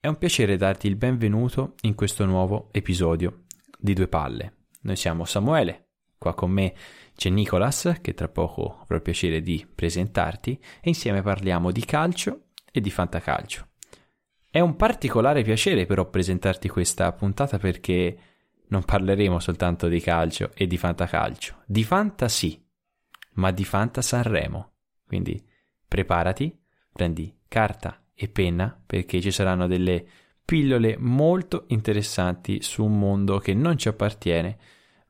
È un piacere darti il benvenuto in questo nuovo episodio di Due Palle. Noi siamo Samuele, qua con me c'è Nicolas, che tra poco avrò il piacere di presentarti, e insieme parliamo di calcio e di fantacalcio. È un particolare piacere però presentarti questa puntata, perché non parleremo soltanto di calcio e di fantacalcio, di fanta sì, ma di fanta Sanremo. Quindi preparati, prendi carta e penna, perché ci saranno delle pillole molto interessanti su un mondo che non ci appartiene,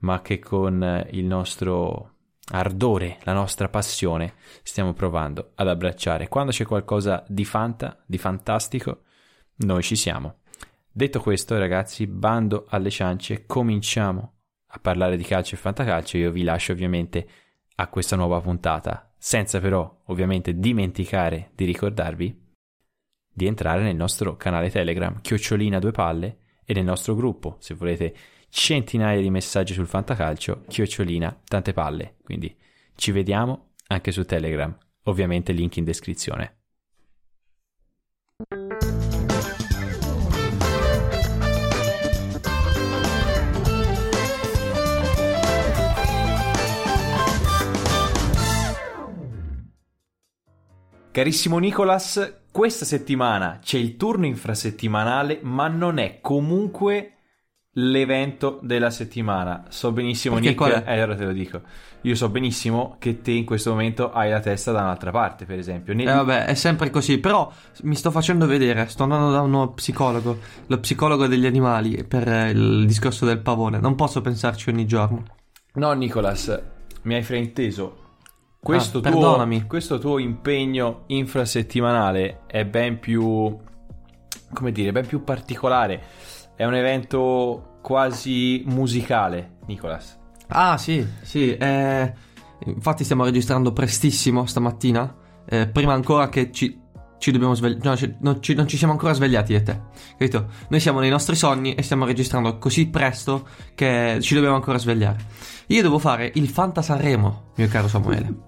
ma che con il nostro ardore, la nostra passione, stiamo provando ad abbracciare. Quando c'è qualcosa di fanta, di fantastico, noi ci siamo. Detto questo, ragazzi, bando alle ciance, cominciamo a parlare di calcio e fantacalcio. Io vi lascio ovviamente a questa nuova puntata, senza però ovviamente dimenticare di ricordarvi di entrare nel nostro canale Telegram, @duepalle, e nel nostro gruppo, se volete, centinaia di messaggi sul fantacalcio, @tantepalle. Quindi ci vediamo anche su Telegram, ovviamente link in descrizione. Carissimo Nicolas, questa settimana c'è il turno infrasettimanale, ma non è comunque l'evento della settimana. So benissimo, perché Nick, allora te lo dico. Io so benissimo che te in questo momento hai la testa da un'altra parte, per esempio. Vabbè, è sempre così, però mi sto facendo vedere, sto andando da uno psicologo, lo psicologo degli animali, per il discorso del pavone. Non posso pensarci ogni giorno. No, Nicolas, mi hai frainteso. Questo tuo impegno infrasettimanale è ben più, come dire, ben più particolare. È un evento quasi musicale, Nicolas. Ah sì, infatti stiamo registrando prestissimo stamattina, prima ancora che ci dobbiamo svegliare. Non ci siamo ancora svegliati io e te, capito? Noi siamo nei nostri sogni e stiamo registrando così presto che ci dobbiamo ancora svegliare. Io devo fare il Fanta Sanremo, mio caro Samuele.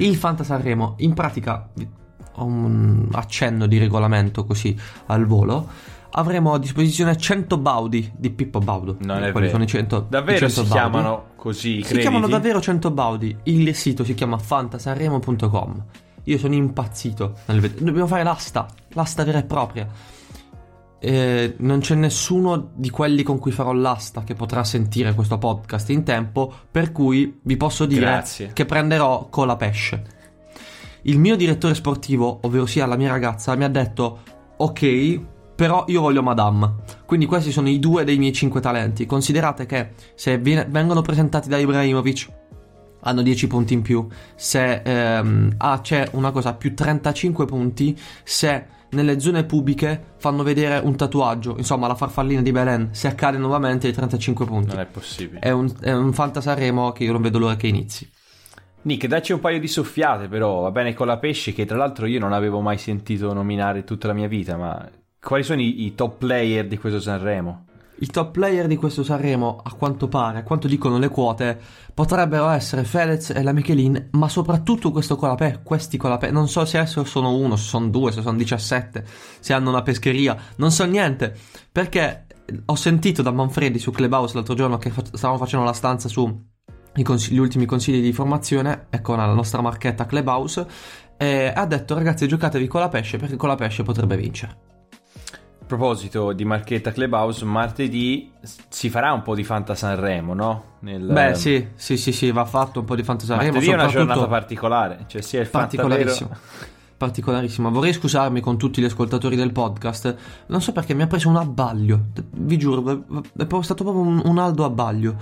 Il Fanta Sanremo, in pratica, ho un accenno di regolamento così al volo. Avremo a disposizione 100 baudi di Pippo Baudo. Non è vero. Sono i 100, davvero i 100 si baudi. Chiamano così, crediti? Si chiamano davvero 100 baudi. Il sito si chiama fantasanremo.com. Io sono impazzito. Dobbiamo fare l'asta vera e propria. Non c'è nessuno di quelli con cui farò l'asta che potrà sentire questo podcast in tempo, per cui vi posso dire che prenderò Cola Pesce. Il mio direttore sportivo, ovvero sia la mia ragazza, mi ha detto: ok, però io voglio Madame. Quindi questi sono i due dei miei 5 talenti. Considerate che se vengono presentati da Ibrahimovic hanno 10 punti in più. Se c'è una cosa più, 35 punti. Se nelle zone pubbliche fanno vedere un tatuaggio, insomma la farfallina di Belen, se accade nuovamente i 35 punti. Non è possibile. È un Fanta Sanremo che io non vedo l'ora che inizi. Nick, dacci un paio di soffiate però, va bene, con la pesce, che tra l'altro io non avevo mai sentito nominare tutta la mia vita. Ma quali sono i top player di questo Sanremo? I top player di questo Sanremo, a quanto pare, a quanto dicono le quote, potrebbero essere Fedez e la Michelin, ma soprattutto questi Colapè. Non so se sono uno, se sono due, se sono 17, se hanno una pescheria, non so niente, perché ho sentito da Manfredi su Clubhouse l'altro giorno che stavamo facendo la stanza su gli ultimi consigli di formazione, ecco, la nostra marchetta Clubhouse, e ha detto: ragazzi, giocatevi Colapesce, perché Colapesce potrebbe vincere. A proposito di marchetta Clubhouse, martedì si farà un po' di Fanta Sanremo, no? Beh, sì, va fatto un po' di Fanta Sanremo. Martedì è una giornata particolare, cioè sia il particolarissimo. Particolarissima. Vorrei scusarmi con tutti gli ascoltatori del podcast, non so perché mi ha preso un abbaglio, vi giuro, è stato proprio un aldo abbaglio.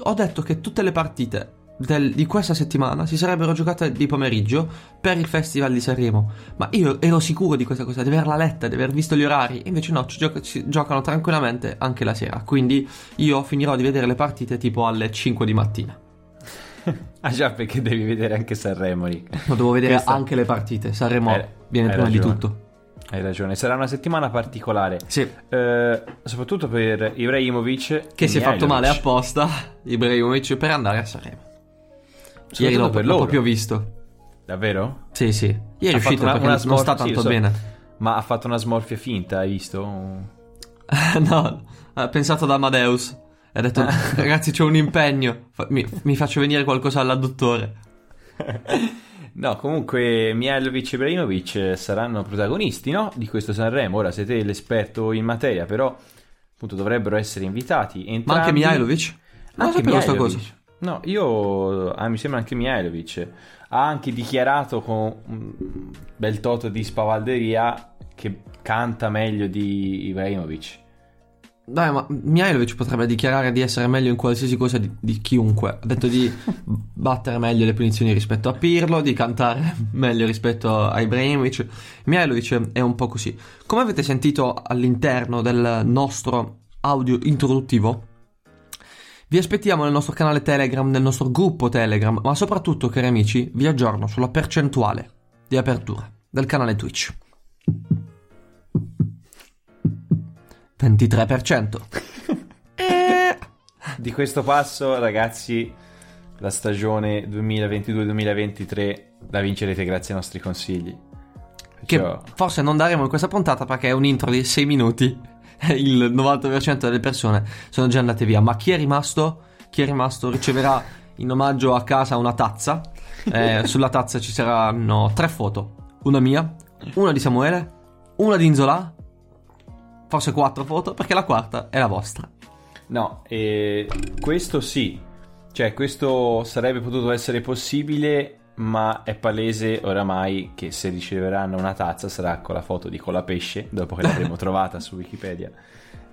Ho detto che tutte le partite di questa settimana si sarebbero giocate di pomeriggio per il Festival di Sanremo, ma io ero sicuro di questa cosa, di averla letta, di aver visto gli orari, invece no, ci giocano tranquillamente anche la sera, quindi io finirò di vedere le partite tipo alle 5 di mattina. Ah già, perché devi vedere anche Sanremo lì. No, devo vedere anche le partite. Sanremo viene prima di tutto. Hai ragione, sarà una settimana particolare. Sì. Soprattutto per Ibrahimovic, che si è fatto male apposta, Ibrahimovic, per andare a Sanremo. Ieri dopo l'ho proprio visto. Davvero? Sì, sì. Ieri è uscito perché non sta tanto bene. Ma ha fatto una smorfia finta, hai visto? No, ha pensato ad Amadeus. Ha detto: ragazzi, c'ho un impegno, mi faccio venire qualcosa all'adduttore. No, comunque Mihajlovic e Ibrahimovic saranno protagonisti, no? Di questo Sanremo. Ora siete l'esperto in materia, però appunto dovrebbero essere invitati entrambi. Ma anche Mihajlovic? Non sapevo questa cosa. No, mi sembra anche Mihajlovic ha anche dichiarato con un bel toto di spavalderia che canta meglio di Ibrahimovic. Dai, ma Mihajlovic potrebbe dichiarare di essere meglio in qualsiasi cosa di chiunque. Ha detto di battere meglio le punizioni rispetto a Pirlo, di cantare meglio rispetto a Ibrahimovic. Mihajlovic è un po' così. Come avete sentito all'interno del nostro audio introduttivo, vi aspettiamo nel nostro canale Telegram, nel nostro gruppo Telegram, ma soprattutto, cari amici, vi aggiorno sulla percentuale di apertura del canale Twitch. 23%. Di questo passo, ragazzi, la stagione 2022-2023 la vincerete grazie ai nostri consigli. Perciò... che forse non daremo in questa puntata perché è un intro di 6 minuti. Il 90% delle persone sono già andate via. Ma chi è rimasto riceverà in omaggio a casa una tazza. Sulla tazza ci saranno 3 foto: una mia, una di Samuele, una di Inzola. Forse 4 foto, perché la quarta è la vostra. No, questo sì. Cioè, questo sarebbe potuto essere possibile, ma è palese oramai che se riceveranno una tazza sarà con la foto di Colapesce, dopo che l'avremo trovata su Wikipedia,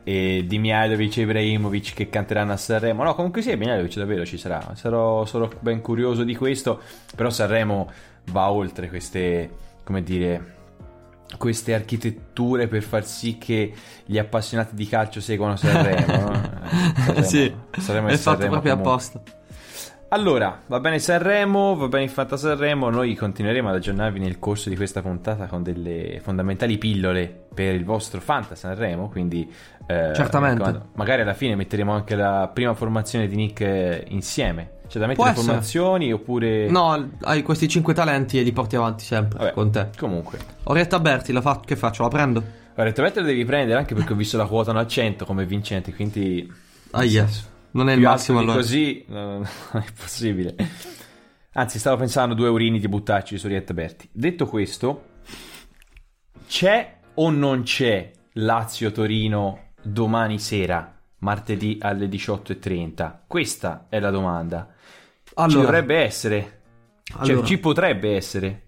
e di Mihajlovic e Ibrahimovic che canteranno a Sanremo. No, comunque sì, Mihajlovic davvero ci sarà. Sarò ben curioso di questo, però Sanremo va oltre queste, come dire... queste architetture per far sì che gli appassionati di calcio seguano Sanremo, no? Sanremo è fatto proprio apposta. Allora, va bene Sanremo, va bene il Fanta Sanremo, noi continueremo ad aggiornarvi nel corso di questa puntata con delle fondamentali pillole per il vostro Fanta Sanremo, quindi certamente magari alla fine metteremo anche la prima formazione di Nick insieme. Cioè, da mettere formazioni oppure... No, hai questi 5 talenti e li porti avanti sempre. Vabbè, con te. Comunque Orietta Berti, che faccio? La prendo? Orietta Berti la devi prendere, anche perché ho visto la quota a 100 come vincente, quindi... Ah yes, non è il massimo allora. Così non è possibile. Anzi, stavo pensando 2 eurini di buttarci su Orietta Berti. Detto questo, c'è o non c'è Lazio-Torino domani sera? Martedì alle 18:30. Questa è la domanda. Allora, ci dovrebbe essere. Ci potrebbe essere.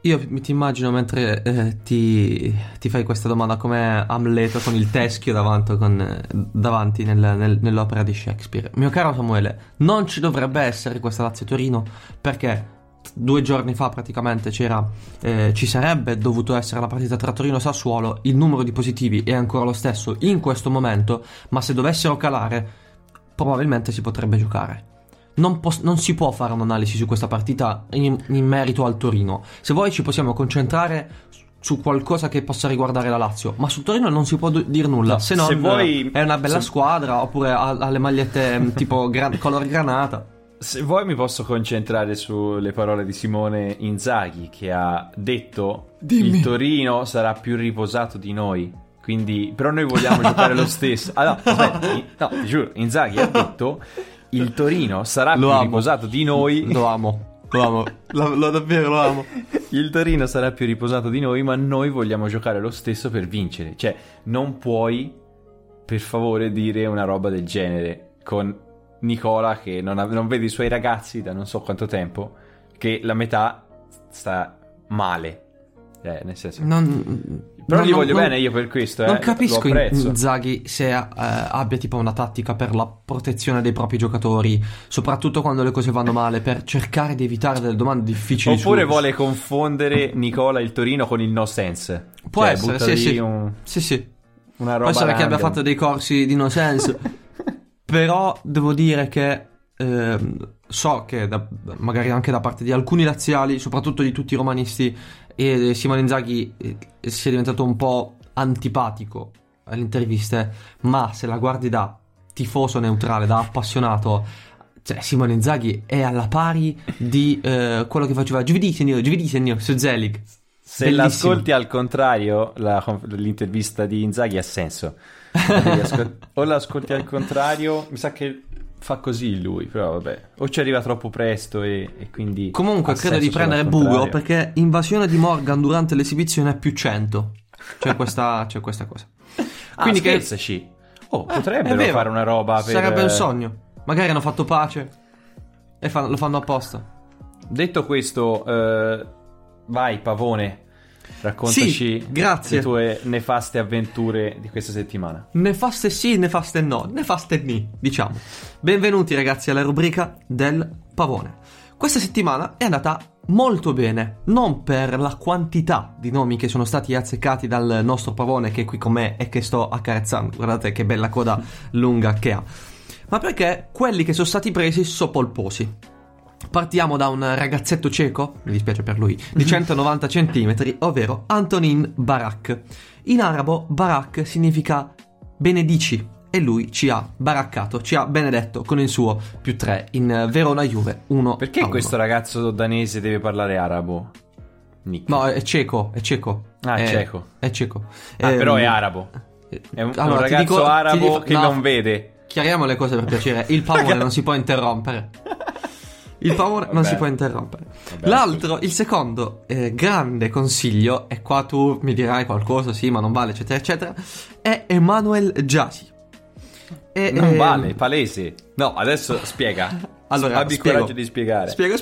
Io ti immagino mentre ti fai questa domanda come Amleto con il teschio davanti nell'opera di Shakespeare. Mio caro Samuele, non ci dovrebbe essere questa Lazio-Torino perché 2 giorni fa praticamente ci sarebbe dovuto essere la partita tra Torino e Sassuolo. Il numero di positivi è ancora lo stesso in questo momento, ma se dovessero calare probabilmente si potrebbe giocare. Non si può fare un'analisi su questa partita in merito al Torino. Se vuoi ci possiamo concentrare su qualcosa che possa riguardare la Lazio, ma su Torino non si può dire nulla, no, se non vuoi... è una bella squadra, oppure ha le magliette tipo color granata. Se vuoi mi posso concentrare sulle parole di Simone Inzaghi, che ha detto: dimmi. Il Torino sarà più riposato di noi, quindi però noi vogliamo giocare lo stesso. Ti giuro, Inzaghi ha detto: il Torino sarà riposato di noi. Lo amo, davvero lo amo. Il Torino sarà più riposato di noi, ma noi vogliamo giocare lo stesso per vincere. Cioè, non puoi, per favore, dire una roba del genere con... Nicola che non vede i suoi ragazzi da non so quanto tempo, che la metà sta male, nel senso, però gli voglio bene io per questo. Non capisco Inzaghi se abbia tipo una tattica per la protezione dei propri giocatori, soprattutto quando le cose vanno male, per cercare di evitare delle domande difficili. Oppure vuole confondere Nicola il Torino con il no sense. Può essere, sì. Una roba. Può essere che abbia fatto dei corsi di no sense. Però devo dire che so che magari anche da parte di alcuni laziali, soprattutto di tutti i romanisti, e Simone Inzaghi sia diventato un po' antipatico alle interviste, ma se la guardi da tifoso neutrale, da appassionato, cioè Simone Inzaghi è alla pari di quello che faceva giovedì signor su Zelig. Se bellissimo. L'ascolti al contrario l'intervista di Inzaghi ha senso. O l'ascolti al contrario, mi sa che fa così lui, però vabbè, o ci arriva troppo presto e quindi comunque credo di prendere Bugo, perché invasione di Morgan durante l'esibizione è più 100, c'è questa cosa, quindi scherzaci che... potrebbero fare una roba per... sarebbe un sogno, magari hanno fatto pace e lo fanno apposta. Detto questo, vai Pavone, raccontaci le tue nefaste avventure di questa settimana. Nefaste sì, nefaste no, nefaste ni, diciamo. Benvenuti ragazzi alla rubrica del Pavone. Questa settimana è andata molto bene, non per la quantità di nomi che sono stati azzeccati dal nostro Pavone che è qui con me e che sto accarezzando, guardate che bella coda lunga che ha, ma perché quelli che sono stati presi sono polposi. Partiamo da un ragazzetto cieco, mi dispiace per lui, di 190 centimetri, ovvero Antonin Barak. In arabo Barak significa benedici e lui ci ha baraccato, ci ha benedetto con il suo +3 in Verona-Juve 1-1. Perché questo ragazzo danese deve parlare arabo? Nico. No, è cieco. Ah, è cieco. Però è arabo. È un ragazzo arabo che non vede. Chiariamo le cose per piacere, il Pavone non si può interrompere. Il favore non si può interrompere. Vabbè, l'altro, il secondo grande consiglio, e qua tu mi dirai qualcosa, sì ma non vale eccetera eccetera, è Emmanuel Gyasi. Non vale, palese. No, adesso spiega. Allora, abbi coraggio di spiegare. Spiego.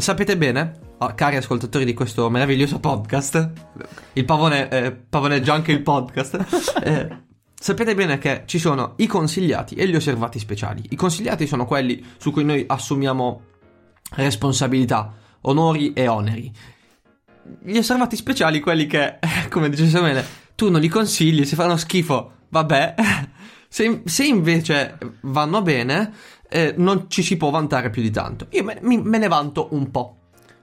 Sapete bene, cari ascoltatori di questo meraviglioso podcast, il Pavone pavoneggia anche il podcast, sapete bene che ci sono i consigliati e gli osservati speciali. I consigliati sono quelli su cui noi assumiamo responsabilità, onori e oneri. Gli osservati speciali, quelli che, come dice Samene, tu non li consigli, se fanno schifo, vabbè. Se invece vanno bene, non ci si può vantare più di tanto. Io me ne vanto un po'.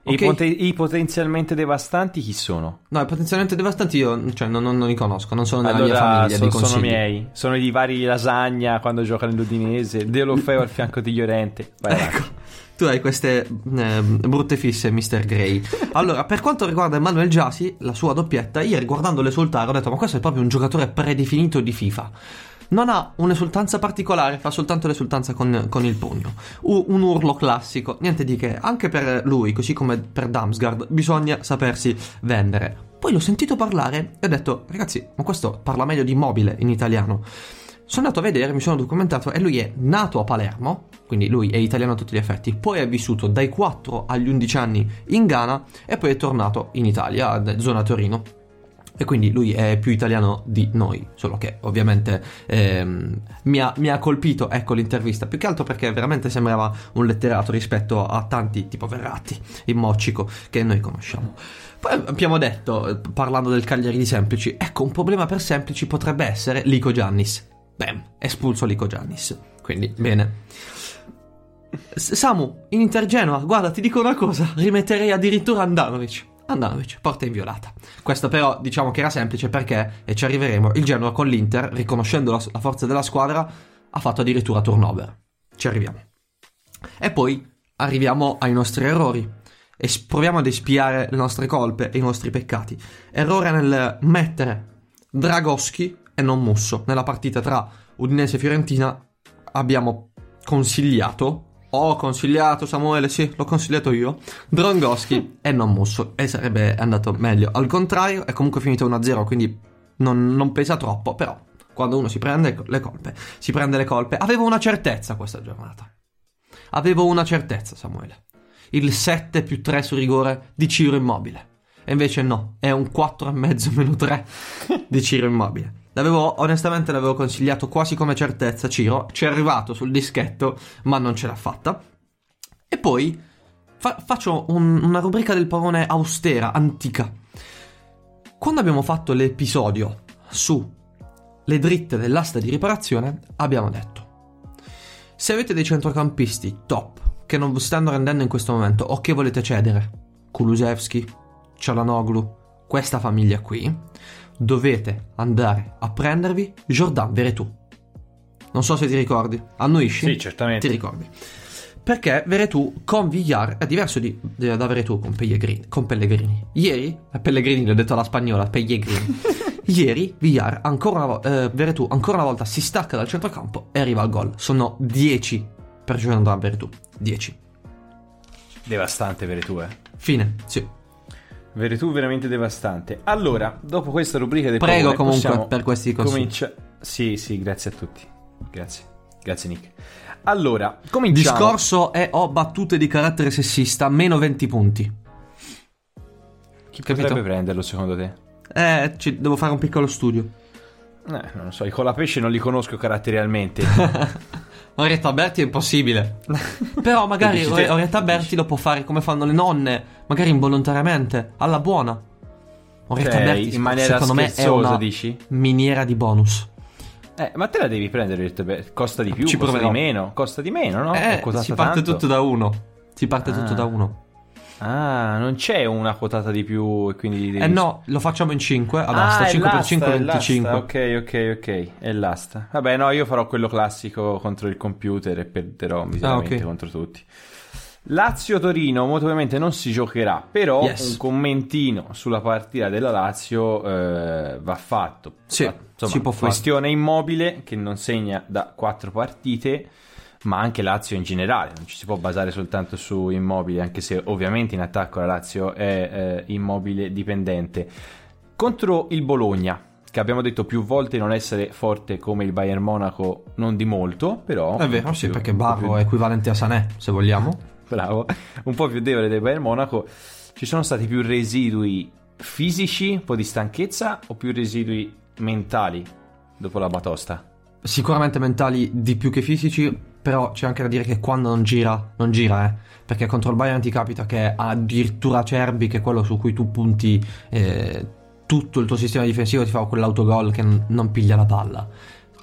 Okay. I potenzialmente devastanti chi sono? No, i potenzialmente devastanti io non li conosco, non sono nella mia famiglia di consigli. Sono miei, sono i vari Lasagna quando gioca nell'Udinese, Deulofeu al fianco di Llorente. Vai, ecco, tu hai queste brutte fisse, Mr. Grey. Allora, per quanto riguarda Emmanuel Gyasi, la sua doppietta, ieri guardandole esultare ho detto ma questo è proprio un giocatore predefinito di FIFA. Non ha un'esultanza particolare, fa soltanto l'esultanza con il pugno, un urlo classico, niente di che. Anche per lui, così come per Damsgaard, bisogna sapersi vendere. Poi l'ho sentito parlare e ho detto ragazzi, ma questo parla meglio di Immobile in italiano. Sono andato a vedere, mi sono documentato e lui è nato a Palermo, quindi lui è italiano a tutti gli effetti, poi è vissuto dai 4 agli 11 anni in Ghana e poi è tornato in Italia, zona Torino. E quindi lui è più italiano di noi, solo che ovviamente mi ha colpito, ecco, l'intervista, più che altro perché veramente sembrava un letterato rispetto a tanti tipo Verratti, Immoccico, che noi conosciamo. Poi abbiamo detto, parlando del Cagliari di Semplici, ecco, un problema per Semplici potrebbe essere Lico Giannis. Bam, espulso Lico Giannis, quindi bene. Samu, in Inter Genoa, guarda, ti dico una cosa, rimetterei addirittura Andanovic, porta inviolata. Questo però diciamo che era semplice perché, e ci arriveremo, il Genoa con l'Inter, riconoscendo la forza della squadra, ha fatto addirittura turnover. Ci arriviamo. E poi arriviamo ai nostri errori e proviamo ad espiare le nostre colpe e i nostri peccati. Errore nel mettere Dragoschi e non Musso. Nella partita tra Udinese e Fiorentina abbiamo consigliato... Ho consigliato Samuele, sì, l'ho consigliato io, Dragoschi e non Musso, e sarebbe andato meglio. Al contrario, è comunque finito 1-0, quindi non pesa troppo, però quando uno si prende le colpe, si prende le colpe. Avevo una certezza questa giornata. Avevo una certezza, Samuele. Il 7+3 su rigore di Ciro Immobile. E invece no, è un 4,5 - 3 di Ciro Immobile. L'avevo consigliato quasi come certezza. Ciro ci è arrivato sul dischetto, ma non ce l'ha fatta. E poi faccio una rubrica del pavone austera, antica. Quando abbiamo fatto l'episodio su le dritte dell'asta di riparazione, abbiamo detto: se avete dei centrocampisti top che non vi stanno rendendo in questo momento o che volete cedere, Kulusevski, Çalhanoğlu, questa famiglia qui, dovete andare a prendervi Jordan Veretout. Non so se ti ricordi, annuisci? Sì, certamente. Ti ricordi? Perché Veretout con Villar è diverso da Veretout con Pellegrini. Ieri, Pellegrini l'ho detto alla spagnola, Pellegrini. Ieri Villar Veretout ancora una volta si stacca dal centrocampo e arriva al gol. Sono 10 per Jordan Veretout. 10. Devastante Veretout, eh. Fine, sì. Veretout veramente devastante. Allora, dopo questa rubrica del prego pavone, comunque per questi consigli. Sì, grazie a tutti. Grazie Nick. Allora, cominciamo. Discorso è battute di carattere sessista, meno 20 punti. Chi potrebbe prenderlo secondo te? Devo fare un piccolo studio. Non lo so, i Colapesce non li conosco caratterialmente. Orietta Berti è impossibile. Però magari Orietta Berti lo può fare come fanno le nonne, magari involontariamente, alla buona. Orietta Berti in maniera secondo me è una dici? Miniera di bonus. Ma te la devi prendere, costa di più, costa di meno, no? Si parte tanto. Tutto da uno. Ah, non c'è una quotata di più e quindi devi... no, lo facciamo in 5 all'asta, 5 per 5 25. Ok, è l'asta. Vabbè, no, io farò quello classico contro il computer e perderò miseramente contro tutti. Lazio-Torino molto ovviamente non si giocherà, però un commentino sulla partita della Lazio va fatto. Sì, insomma, si può fare. Questione Immobile che non segna da 4 partite, ma anche Lazio in generale, non ci si può basare soltanto su Immobile, anche se ovviamente in attacco la Lazio è Immobile dipendente. Contro il Bologna, che abbiamo detto più volte non essere forte come il Bayern Monaco, non di molto, però... È vero, sì, perché Barro è equivalente a Sané, se vogliamo. Bravo, un po' più debole del Bayern Monaco. Ci sono stati più residui fisici, un po' di stanchezza, o più residui mentali dopo la batosta? Sicuramente mentali di più che fisici, però c'è anche da dire che quando non gira, perché contro il Bayern ti capita che addirittura Acerbi, che è quello su cui tu punti tutto il tuo sistema difensivo, ti fa quell'autogol che non piglia la palla.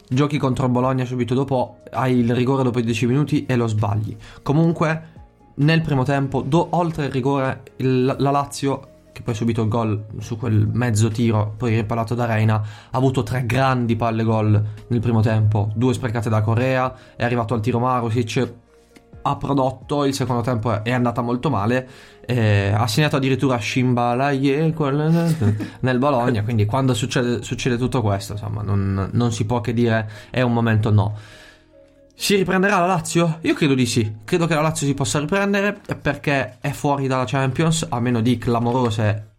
Giochi contro il Bologna subito dopo, hai il rigore dopo i 10 minuti e lo sbagli. Comunque nel primo tempo, oltre il rigore, la Lazio, che poi ha subito il gol su quel mezzo tiro poi riparato da Reina, ha avuto 3 grandi palle gol nel primo tempo, 2 sprecate da Correa, è arrivato al tiro Marusic, ha prodotto. Il secondo tempo è andata molto male, ha segnato addirittura Shimbalayé nel Bologna, quindi quando succede tutto questo, insomma, non si può che dire è un momento no. Si riprenderà la Lazio? Io credo di sì. Credo che la Lazio si possa riprendere, perché è fuori dalla Champions, a meno di clamorose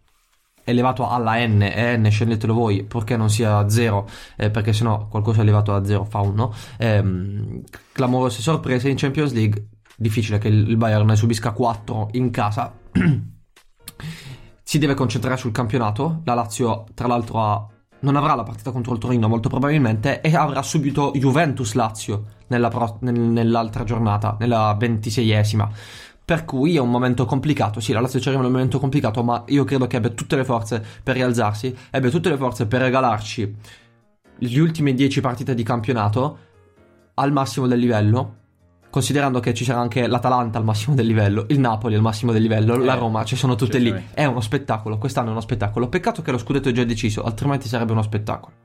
elevato alla N, e N sceglietelo voi, purché non sia a 0, perché sennò qualcosa elevato a 0 fa 1. Clamorose sorprese in Champions League, difficile che il Bayern ne subisca 4 in casa. Si deve concentrare sul campionato. La Lazio, tra l'altro, non avrà la partita contro il Torino molto probabilmente, e avrà subito Juventus-Lazio nell'altra giornata, nella 26esima, per cui è un momento complicato. Sì, la Lazio ci arriva in un momento complicato, ma io credo che abbia tutte le forze per rialzarsi, abbia tutte le forze per regalarci gli ultimi 10 partite di campionato al massimo del livello, considerando che ci sarà anche l'Atalanta al massimo del livello, il Napoli al massimo del livello, la Roma, ci sono tutte lì. È uno spettacolo, quest'anno è uno spettacolo. Peccato che lo scudetto è già deciso, altrimenti sarebbe uno spettacolo.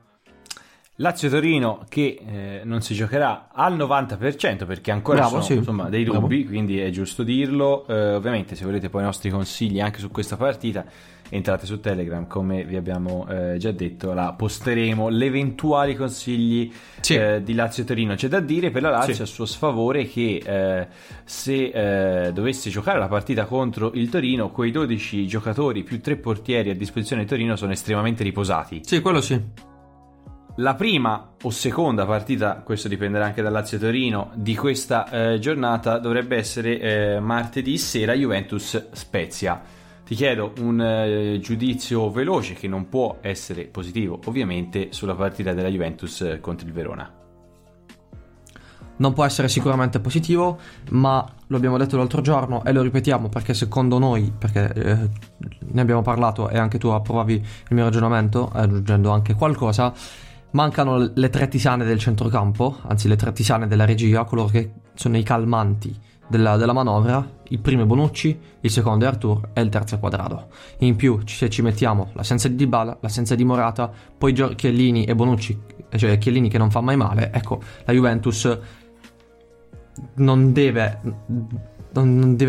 Lazio-Torino che non si giocherà al 90%, perché ancora insomma, dei dubbi, quindi è giusto dirlo. Ovviamente se volete poi i nostri consigli anche su questa partita, entrate su Telegram, come vi abbiamo già detto, la posteremo, le eventuali consigli di Lazio-Torino. C'è da dire per la Lazio a suo sfavore che se dovesse giocare la partita contro il Torino, quei 12 giocatori più 3 portieri a disposizione del Torino sono estremamente riposati. Sì, quello sì. La prima o seconda partita, questo dipenderà anche da Lazio-Torino, di questa giornata dovrebbe essere martedì sera, Juventus-Spezia. Ti chiedo un giudizio veloce, che non può essere positivo ovviamente, sulla partita della Juventus contro il Verona. Non può essere sicuramente positivo, ma lo abbiamo detto l'altro giorno e lo ripetiamo perché secondo noi, perché ne abbiamo parlato e anche tu approvavi il mio ragionamento aggiungendo anche qualcosa, mancano le tre tisane del centrocampo, anzi le tre tisane della regia, coloro che sono i calmanti della manovra. Il primo è Bonucci, il secondo è Artur e il terzo è Quadrado. In più, se ci mettiamo l'assenza di Dybala, l'assenza di Morata, poi Chiellini e Bonucci, cioè Chiellini che non fa mai male, ecco, la Juventus non deve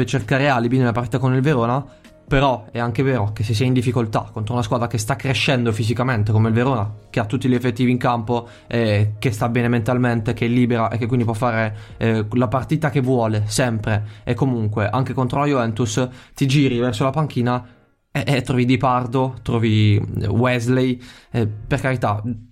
cercare alibi nella partita con il Verona. Però è anche vero che se sei in difficoltà contro una squadra che sta crescendo fisicamente come il Verona, che ha tutti gli effettivi in campo, che sta bene mentalmente, che è libera e che quindi può fare la partita che vuole sempre e comunque, anche contro la Juventus, ti giri verso la panchina e trovi Di Pardo, trovi Wesley, per carità,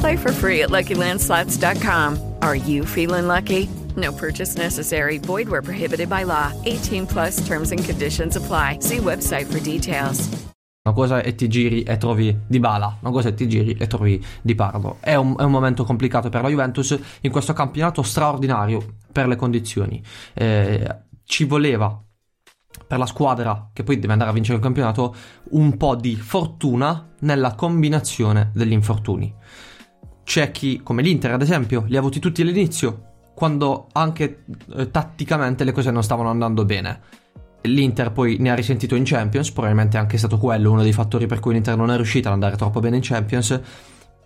Play for free at LuckyLandSlots.com. Are you feeling lucky? No purchase necessary. Void where prohibited by law. 18+ terms and conditions apply. See website for details. Una cosa e ti giri e trovi Dybala, una cosa e ti giri e trovi Di Pardo. È un momento complicato per la Juventus in questo campionato straordinario per le condizioni. Ci voleva, per la squadra che poi deve andare a vincere il campionato, un po' di fortuna nella combinazione degli infortuni. C'è chi, come l'Inter ad esempio, li ha avuti tutti all'inizio, quando anche tatticamente le cose non stavano andando bene. L'Inter poi ne ha risentito in Champions, probabilmente è anche stato quello uno dei fattori per cui l'Inter non è riuscita ad andare troppo bene in Champions.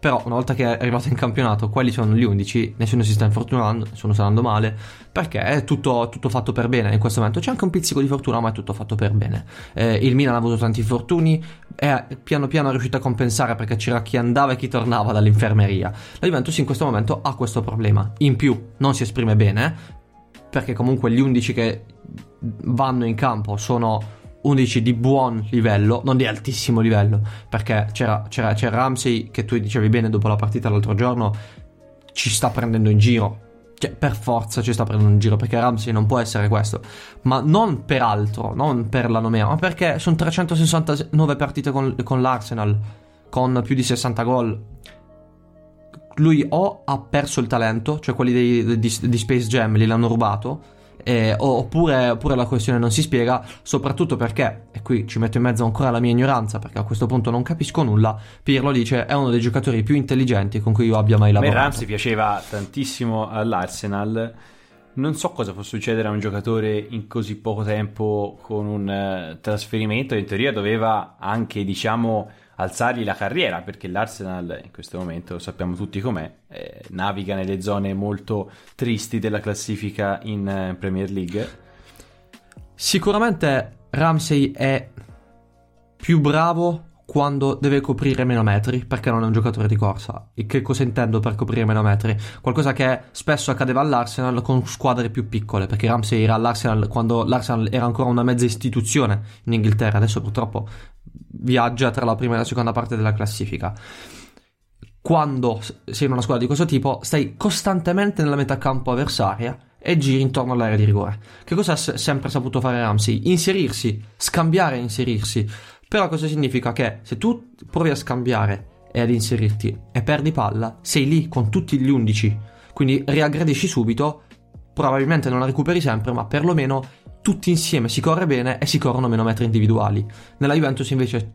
Però una volta che è arrivato in campionato, quelli sono gli 11, nessuno si sta infortunando, nessuno sta andando male, perché è tutto fatto per bene in questo momento. C'è anche un pizzico di fortuna, ma è tutto fatto per bene. Il Milan ha avuto tanti infortuni, è piano piano riuscito a compensare perché c'era chi andava e chi tornava dall'infermeria. La Juventus in questo momento ha questo problema, in più non si esprime bene, perché comunque gli 11 che vanno in campo sono 11 di buon livello, non di altissimo livello, perché c'era Ramsey, che tu dicevi bene dopo la partita l'altro giorno, ci sta prendendo in giro, cioè per forza ci sta prendendo in giro, perché Ramsey non può essere questo, ma non per altro, non per la nomea, ma perché sono 369 partite con l'Arsenal, con più di 60 gol. Lui o ha perso il talento, cioè quelli di Space Jam li l'hanno rubato, oppure la questione non si spiega, soprattutto perché, e qui ci metto in mezzo ancora la mia ignoranza perché a questo punto non capisco nulla, Pirlo dice è uno dei giocatori più intelligenti con cui io abbia mai lavorato. A me Ramsey piaceva tantissimo all'Arsenal, non so cosa può succedere a un giocatore in così poco tempo con un trasferimento. In teoria doveva anche, diciamo, alzargli la carriera, perché l'Arsenal in questo momento, lo sappiamo tutti com'è, naviga nelle zone molto tristi della classifica in Premier League. Sicuramente Ramsey è più bravo quando deve coprire meno metri, perché non è un giocatore di corsa. E che cosa intendo per coprire meno metri? Qualcosa che spesso accadeva all'Arsenal con squadre più piccole, perché Ramsey era all'Arsenal quando l'Arsenal era ancora una mezza istituzione in Inghilterra, adesso purtroppo viaggia tra la prima e la seconda parte della classifica. Quando sei in una squadra di questo tipo, stai costantemente nella metà campo avversaria e giri intorno all'area di rigore. Che cosa ha sempre saputo fare Ramsey? Inserirsi, scambiare e inserirsi. Però cosa significa? Che se tu provi a scambiare e ad inserirti e perdi palla, sei lì con tutti gli 11, quindi riaggredisci subito, probabilmente non la recuperi sempre, ma perlomeno tutti insieme si corre bene e si corrono meno metri individuali. Nella Juventus invece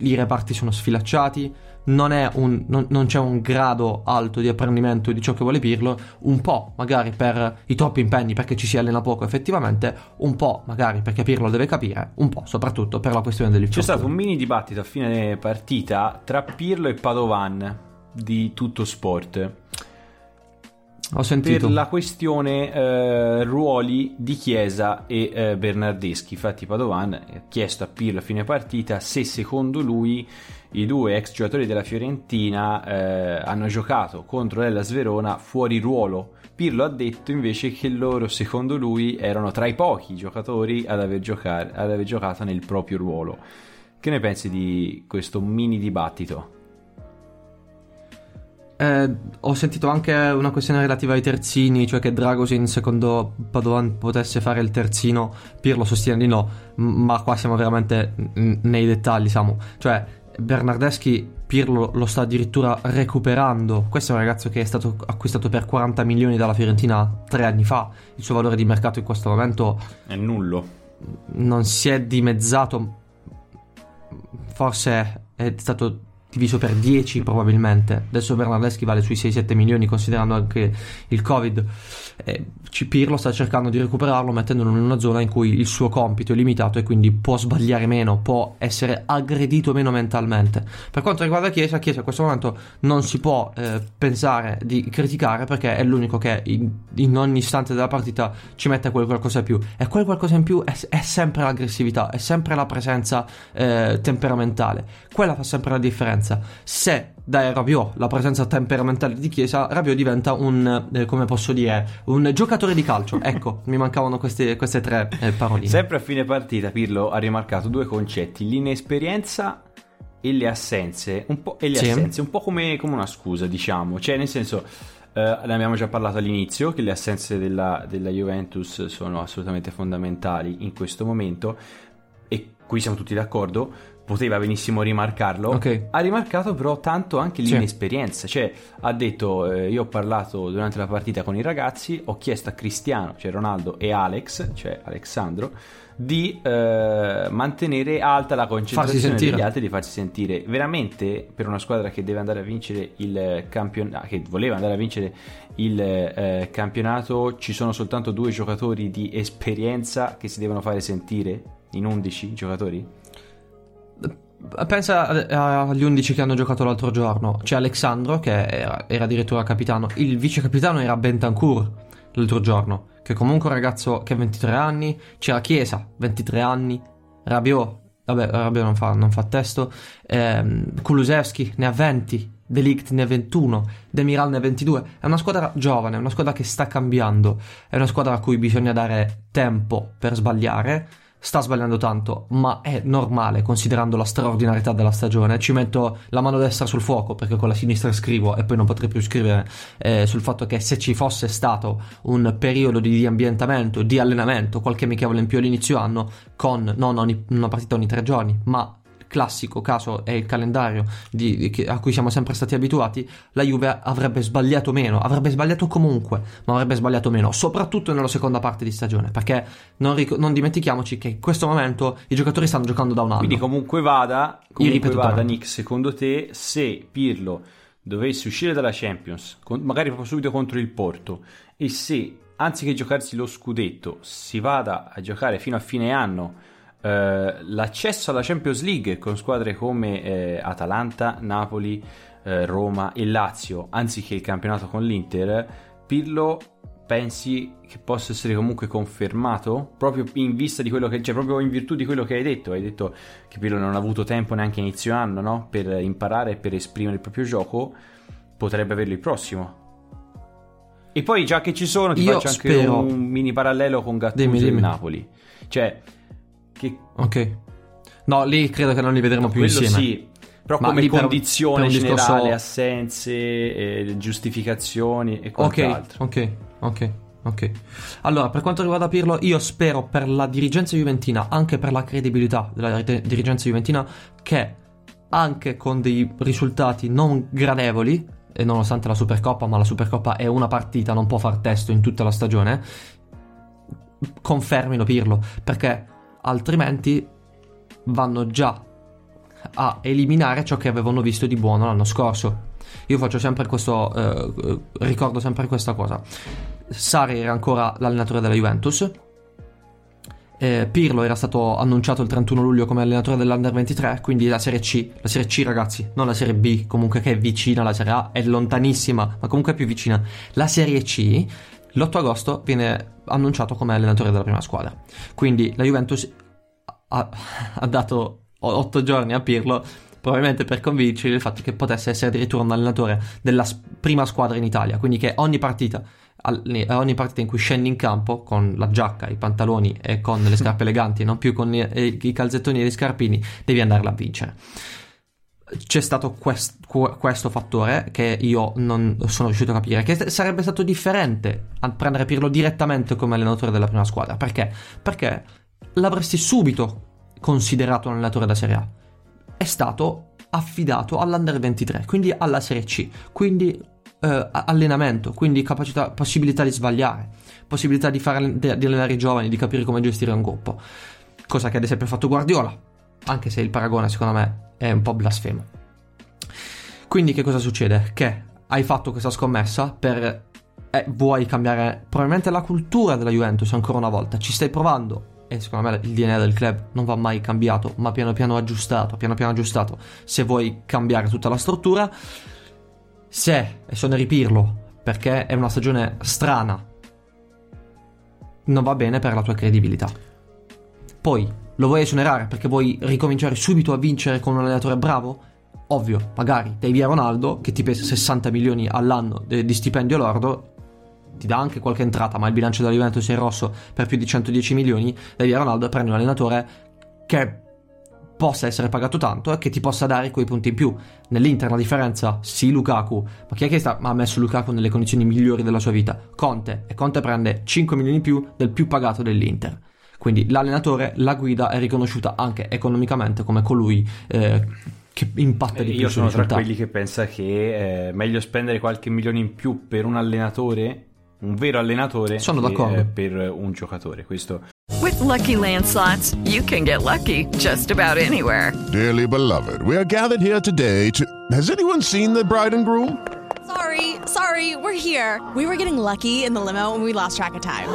i reparti sono sfilacciati, non c'è un grado alto di apprendimento di ciò che vuole Pirlo, un po' magari per i troppi impegni, perché ci si allena poco effettivamente, un po' magari perché Pirlo deve capire, un po' soprattutto per la questione dell'infortunio. C'è stato un mini dibattito a fine partita tra Pirlo e Padovan di Tutto Sport. Ho sentito. Per la questione ruoli di Chiesa e Bernardeschi. Infatti Padovan ha chiesto a Pirlo a fine partita se secondo lui i due ex giocatori della Fiorentina hanno giocato contro l'Hellas Verona fuori ruolo. Pirlo ha detto invece che loro, secondo lui, erano tra i pochi giocatori ad aver giocato nel proprio ruolo. Che ne pensi di questo mini dibattito? Ho sentito anche una questione relativa ai terzini, cioè che Dragosin secondo Padovan potesse fare il terzino. Pirlo sostiene di no, ma qua siamo veramente nei dettagli, Samu. Cioè Bernardeschi Pirlo lo sta addirittura recuperando. Questo è un ragazzo che è stato acquistato per 40 milioni dalla Fiorentina 3 anni fa. Il suo valore di mercato in questo momento è nullo, non si è dimezzato, forse è stato diviso per 10 probabilmente. Adesso Bernardeschi vale sui 6-7 milioni considerando anche il Covid. Pirlo sta cercando di recuperarlo mettendolo in una zona in cui il suo compito è limitato e quindi può sbagliare meno, può essere aggredito meno mentalmente. Per quanto riguarda Chiesa a questo momento non si può pensare di criticare, perché è l'unico che in ogni istante della partita ci mette quel qualcosa in più, e quel qualcosa in più è sempre l'aggressività, è sempre la presenza temperamentale. Quella fa sempre la differenza. Se dai a Rabiot la presenza temperamentale di Chiesa, Rabiot diventa un un giocatore di calcio. Ecco, mi mancavano queste 3 paroline. Sempre a fine partita Pirlo ha rimarcato 2 concetti: l'inesperienza e le assenze, assenze un po' come una scusa, diciamo, cioè nel senso ne abbiamo già parlato all'inizio che le assenze della Juventus sono assolutamente fondamentali in questo momento, e qui siamo tutti d'accordo. Poteva benissimo rimarcarlo, okay. Ha rimarcato però tanto anche l'inesperienza, cioè ha detto io ho parlato durante la partita con i ragazzi, ho chiesto a Cristiano, cioè Ronaldo, e Alex, cioè Alessandro, di mantenere alta la concentrazione degli altri, di farsi sentire. Veramente per una squadra che deve andare a vincere il campionato, che voleva andare a vincere il campionato, ci sono soltanto 2 giocatori di esperienza che si devono fare sentire in 11 giocatori? Pensa agli 11 che hanno giocato l'altro giorno. C'è Alessandro che era addirittura capitano. Il vice capitano era Bentancur l'altro giorno, che comunque è un ragazzo che ha 23 anni. C'era Chiesa, 23 anni. Rabiot, vabbè, Rabiot non fa testo. Kulusevski ne ha 20, De Ligt ne ha 21, Demiral ne ha 22. È una squadra giovane, è una squadra che sta cambiando, è una squadra a cui bisogna dare tempo per sbagliare. Sta sbagliando tanto, ma è normale considerando la straordinarietà della stagione. Ci metto la mano destra sul fuoco perché con la sinistra scrivo e poi non potrei più scrivere sul fatto che se ci fosse stato un periodo di ambientamento, di allenamento, qualche amichevole in più all'inizio anno, con non una partita ogni 3 giorni, ma classico caso è il calendario a cui siamo sempre stati abituati, la Juve avrebbe sbagliato meno, avrebbe sbagliato comunque, ma avrebbe sbagliato meno, soprattutto nella seconda parte di stagione, perché non dimentichiamoci che in questo momento i giocatori stanno giocando da un anno. Quindi comunque vada, Nick, secondo te se Pirlo dovesse uscire dalla Champions, magari proprio subito contro il Porto, e se anziché giocarsi lo scudetto si vada a giocare fino a fine anno l'accesso alla Champions League con squadre come Atalanta, Napoli, Roma e Lazio, anziché il campionato con l'Inter, Pirlo pensi che possa essere comunque confermato proprio in vista di quello che c'è, cioè proprio in virtù di quello che hai detto? Hai detto che Pirlo non ha avuto tempo neanche inizio anno, no? Per imparare e per esprimere il proprio gioco. Potrebbe averlo il prossimo. E poi già che ci sono, faccio anche un mini parallelo con Gattuso e Napoli, cioè che... ok, no, lì credo che non li vedremo più insieme. Sì, però ma come condizione per generale, discorso... assenze, giustificazioni e quant'altro. Ok. Allora, per quanto riguarda Pirlo, io spero per la dirigenza juventina, anche per la credibilità della dirigenza juventina, che anche con dei risultati non gradevoli, e nonostante la Supercoppa, ma la Supercoppa è una partita, non può far testo in tutta la stagione, confermino Pirlo, perché altrimenti vanno già a eliminare ciò che avevano visto di buono l'anno scorso. Io faccio sempre questo, ricordo sempre questa cosa. Sarri era ancora l'allenatore della Juventus, Pirlo era stato annunciato il 31 luglio come allenatore dell'Under 23, quindi la Serie C, la Serie C ragazzi, non la Serie B comunque, che è vicina alla Serie A, è lontanissima ma comunque è più vicina. La Serie C l'8 agosto viene annunciato come allenatore della prima squadra, quindi la Juventus ha dato 8 giorni a Pirlo, probabilmente per convincerli del fatto che potesse essere addirittura un allenatore della prima squadra in Italia, quindi che ogni partita in cui scendi in campo con la giacca, i pantaloni e con le scarpe eleganti, non più con i calzettoni e gli scarpini, devi andarla a vincere. C'è stato questo fattore che io non sono riuscito a capire, che sarebbe stato differente a prendere Pirlo direttamente come allenatore della prima squadra. Perché? Perché l'avresti subito considerato un allenatore da Serie A. È stato affidato all'Under 23, quindi alla Serie C, quindi allenamento, quindi capacità, possibilità di sbagliare, possibilità di allenare i giovani, di capire come gestire un gruppo, cosa che ad esempio ha fatto Guardiola, anche se il paragone secondo me è un po' blasfemo. Quindi che cosa succede? Che hai fatto questa scommessa per vuoi cambiare probabilmente la cultura della Juventus ancora una volta, ci stai provando. E secondo me il DNA del club non va mai cambiato, ma piano piano aggiustato se vuoi cambiare tutta la struttura. Se, e sono ripirlo, perché è una stagione strana, non va bene per la tua credibilità. Poi lo vuoi esonerare perché vuoi ricominciare subito a vincere con un allenatore bravo? Ovvio, magari dai via Ronaldo che ti pesa 60 milioni all'anno di stipendio lordo, ti dà anche qualche entrata, ma il bilancio della Juventus è in rosso per più di 110 milioni, dai via Ronaldo e prendi un allenatore che possa essere pagato tanto e che ti possa dare quei punti in più. Nell'Inter la differenza, sì, Lukaku, ma chi è che ha messo Lukaku nelle condizioni migliori della sua vita? Conte, e Conte prende 5 milioni in più del più pagato dell'Inter. Quindi l'allenatore, la guida è riconosciuta anche economicamente come colui che impatta di più. Io sono tra quelli che pensa che è meglio spendere qualche milione in più per un allenatore, un vero allenatore, sono d'accordo, per un giocatore. Questo. With Lucky Land Slots, you can get lucky just about anywhere. Dearly beloved, we are gathered here today to... Has anyone seen the bride and groom? Sorry, we're here. We were getting lucky in the limo and we lost track of time.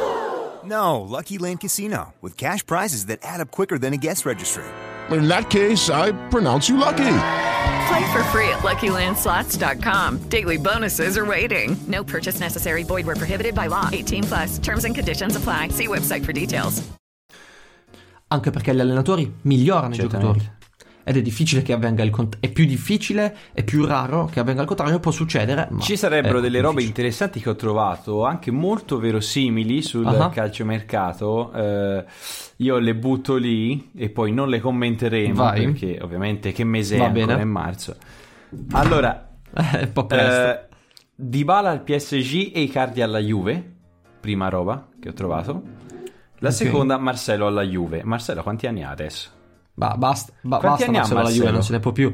No, Lucky Land Casino, with cash prizes that add up quicker than a guest registry. In that case, I pronounce you lucky. Play for free at LuckyLandSlots.com. Daily bonuses are waiting. No purchase necessary. Void where prohibited by law. 18+. Terms and conditions apply. See website for details. Anche perché gli allenatori migliorano i giocatori. Ed è difficile che avvenga il contrario. È più difficile, è più raro che avvenga il contrario. Può succedere. Ma ci sarebbero delle robe interessanti che ho trovato, anche molto verosimili sul calciomercato. Io le butto lì e poi non le commenteremo. Vai. Perché ovviamente che mese è ancora, bene. È marzo. Allora, è un po' presto. Dybala al PSG e Icardi alla Juve. Prima roba che ho trovato. La seconda, Marcelo alla Juve. Marcelo quanti anni ha adesso? Basta Marcelo alla Juve, non se ne può più.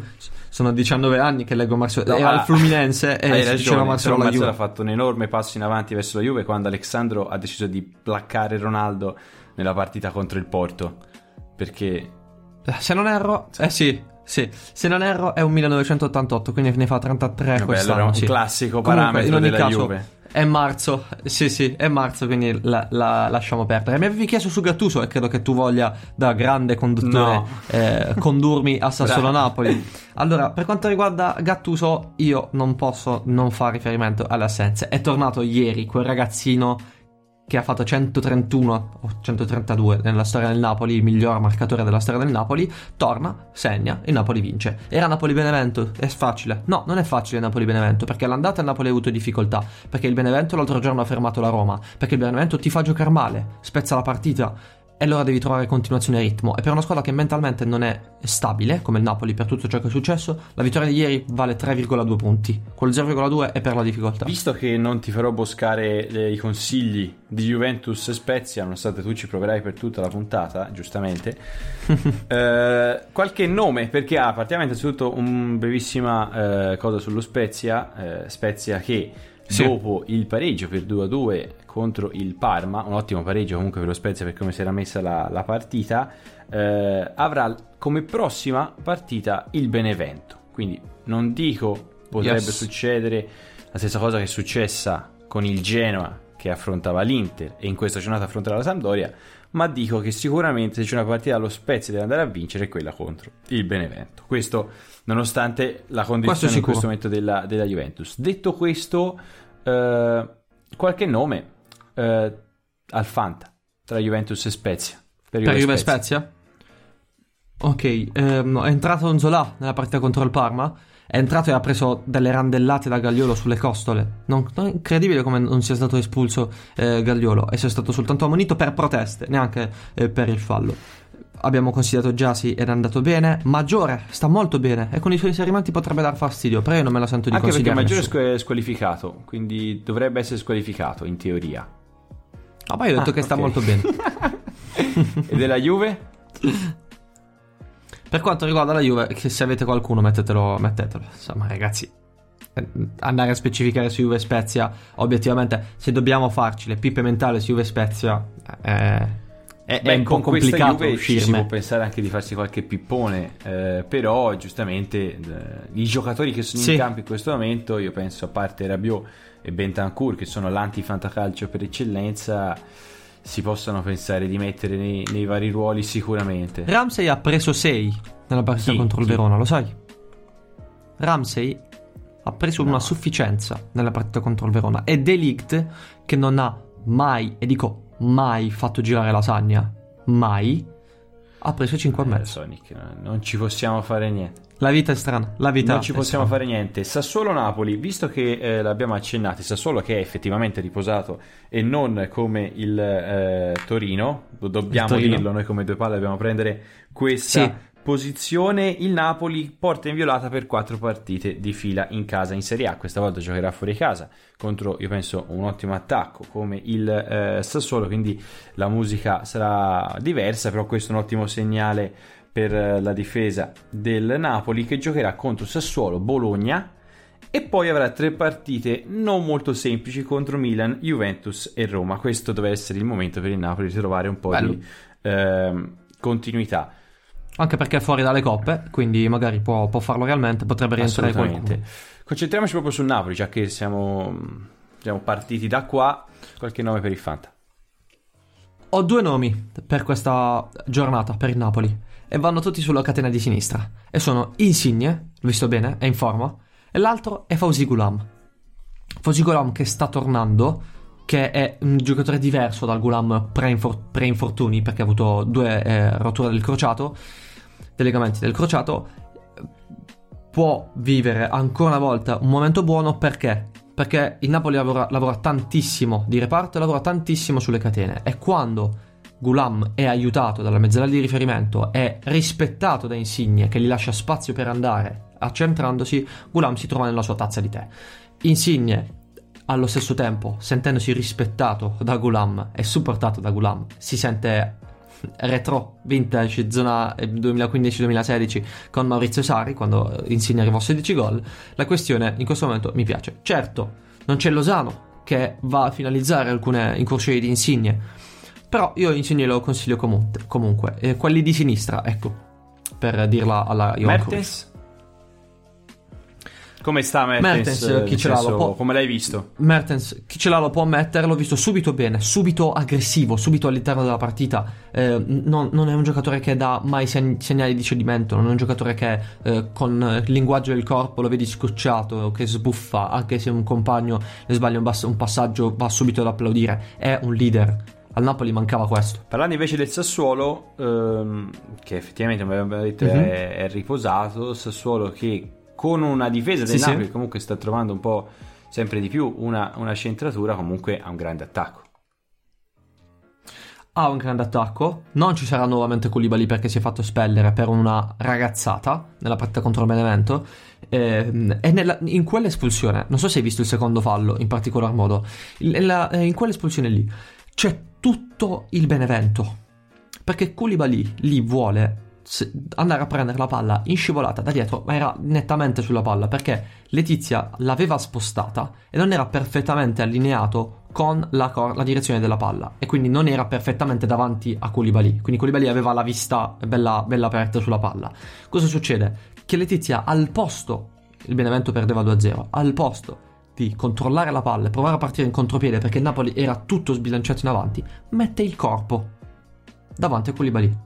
Sono 19 anni che leggo Marcelo, era al Fluminense e diceva Marcelo alla Juve. Marcelo ha fatto un enorme passo in avanti verso la Juve quando Alexandro ha deciso di placcare Ronaldo nella partita contro il Porto, perché se non erro è un 1988, quindi ne fa 33 quest'anno. Era un classico parametro. Comunque, della caso, Juve è marzo, è marzo, quindi la lasciamo perdere. Mi avevi chiesto su Gattuso e credo che tu voglia, da grande conduttore, condurmi a Sassuolo-Napoli. Allora, per quanto riguarda Gattuso, io non posso non fare riferimento alle assenze. È tornato ieri quel ragazzino che ha fatto 131 o 132 nella storia del Napoli, il miglior marcatore della storia del Napoli, torna, segna e Napoli vince. Era Napoli-Benevento, è facile? No, non è facile Napoli-Benevento, perché l'andata il Napoli ha avuto difficoltà, perché il Benevento l'altro giorno ha fermato la Roma, perché il Benevento ti fa giocare male, spezza la partita e allora devi trovare continuazione e ritmo. E per una squadra che mentalmente non è stabile, come il Napoli, per tutto ciò che è successo, la vittoria di ieri vale 3,2 punti, quel 0,2 è per la difficoltà. Visto che non ti farò boscare i consigli di Juventus Spezia, nonostante tu ci proverai per tutta la puntata, giustamente, qualche nome, perché partiamo innanzitutto una brevissima cosa sullo Spezia. Spezia che sì, dopo il pareggio per 2-2 contro il Parma, un ottimo pareggio comunque per lo Spezia per come si era messa la partita, avrà come prossima partita il Benevento. Quindi non dico potrebbe succedere la stessa cosa che è successa con il Genoa che affrontava l'Inter e in questa giornata affronterà la Sampdoria, ma dico che sicuramente se c'è una partita allo Spezia deve andare a vincere, quella contro il Benevento. Questo nonostante la condizione in questo momento della Juventus. Detto questo, qualche nome al Fanta tra Juventus e Spezia. Per Juve Spezia? Ok, è entrato Onzolà nella partita contro il Parma. È entrato e ha preso delle randellate da Gagliolo sulle costole. Non incredibile come non sia stato espulso Gagliolo, e sia stato soltanto ammonito per proteste, neanche per il fallo. Abbiamo considerato Gyasi ed è andato bene. Maggiore sta molto bene e con i suoi inserimenti potrebbe dar fastidio, però io non me la sento di consigliare. Anche perché Maggiore è squalificato, quindi dovrebbe essere squalificato in teoria. Ah, ma io ho detto che sta molto bene. E della Juve? Per quanto riguarda la Juve, che se avete qualcuno mettetelo, insomma ragazzi, andare a specificare su Juve Spezia, obiettivamente se dobbiamo farci le pippe mentali su Juve Spezia è un po' complicato Juve uscirne. Si può pensare anche di farsi qualche pippone, però giustamente i giocatori che sono in campo in questo momento, io penso a parte Rabiot e Bentancur che sono l'anti-fantacalcio per eccellenza, si possono pensare di mettere nei vari ruoli sicuramente. Ramsey ha preso 6 nella partita contro il Verona, lo sai? Ramsey ha preso una sufficienza nella partita contro il Verona. E De Ligt, che non ha mai, e dico mai, fatto girare la sagna, mai, ha preso 5,5. Non ci possiamo fare niente. La vita è strana, non ci possiamo fare niente. Sassuolo-Napoli, visto che l'abbiamo accennato, Sassuolo che è effettivamente riposato e non come il Torino, dobbiamo dirlo, noi come due palle dobbiamo prendere questa posizione. Il Napoli porta inviolata per 4 partite di fila in casa in Serie A, questa volta giocherà fuori casa contro, io penso, un ottimo attacco come il Sassuolo, quindi la musica sarà diversa, però questo è un ottimo segnale per la difesa del Napoli che giocherà contro Sassuolo, Bologna e poi avrà 3 partite non molto semplici contro Milan, Juventus e Roma. Questo deve essere il momento per il Napoli di trovare un po' di continuità. Anche perché è fuori dalle coppe, quindi magari può farlo realmente, potrebbe rientrare qualcuno. Concentriamoci proprio sul Napoli, già che siamo partiti da qua. Qualche nome per il Fanta? Ho 2 nomi per questa giornata per il Napoli e vanno tutti sulla catena di sinistra e sono Insigne, visto bene, è in forma, e l'altro è Fauzi Gulam che sta tornando, che è un giocatore diverso dal Gulam pre-infortuni, perché ha avuto 2 rotture dei legamenti del crociato. Può vivere ancora una volta un momento buono perché il Napoli lavora tantissimo di reparto e lavora tantissimo sulle catene, e quando Gulam è aiutato dalla mezzala di riferimento, è rispettato da Insigne che gli lascia spazio per andare accentrandosi, Gulam si trova nella sua tazza di tè. Insigne allo stesso tempo, sentendosi rispettato da Gulam e supportato da Gulam, si sente retro vintage zona 2015-2016 con Maurizio Sarri, quando Insigne arrivò a 16 gol. La questione in questo momento mi piace. Certo, non c'è Lozano che va a finalizzare alcune incursioni di Insigne, però io Insigne lo consiglio comunque. Quelli di sinistra, ecco, per dirla alla Johan Cruyff. Come sta Mertens? Chi ce l'ha, come l'hai visto? Mertens, chi ce l'ha lo può mettere, l'ho visto subito bene, subito aggressivo, subito all'interno della partita. Non è un giocatore che dà mai segnali di cedimento, non è un giocatore che con il linguaggio del corpo lo vedi scocciato, che sbuffa, anche se un compagno ne sbaglia un passaggio va subito ad applaudire, è un leader. Al Napoli mancava questo. Parlando invece del Sassuolo, che effettivamente come abbiamo detto è riposato, Sassuolo che con una difesa del Napoli comunque sta trovando un po' sempre di più una centratura, comunque ha un grande attacco. Non ci sarà nuovamente Koulibaly perché si è fatto espellere per una ragazzata nella partita contro il Benevento, e in quell'espulsione, non so se hai visto il secondo fallo in particolar modo, in quell'espulsione lì c'è tutto il Benevento, perché Koulibaly lì vuole andare a prendere la palla in scivolata da dietro, ma era nettamente sulla palla perché Letizia l'aveva spostata e non era perfettamente allineato con la direzione della palla, e quindi non era perfettamente davanti a Koulibaly, quindi Koulibaly aveva la vista bella aperta sulla palla. Cosa succede? Che Letizia, al posto, il Benevento perdeva 2-0, al posto di controllare la palla e provare a partire in contropiede perché il Napoli era tutto sbilanciato in avanti, mette il corpo davanti a Koulibaly.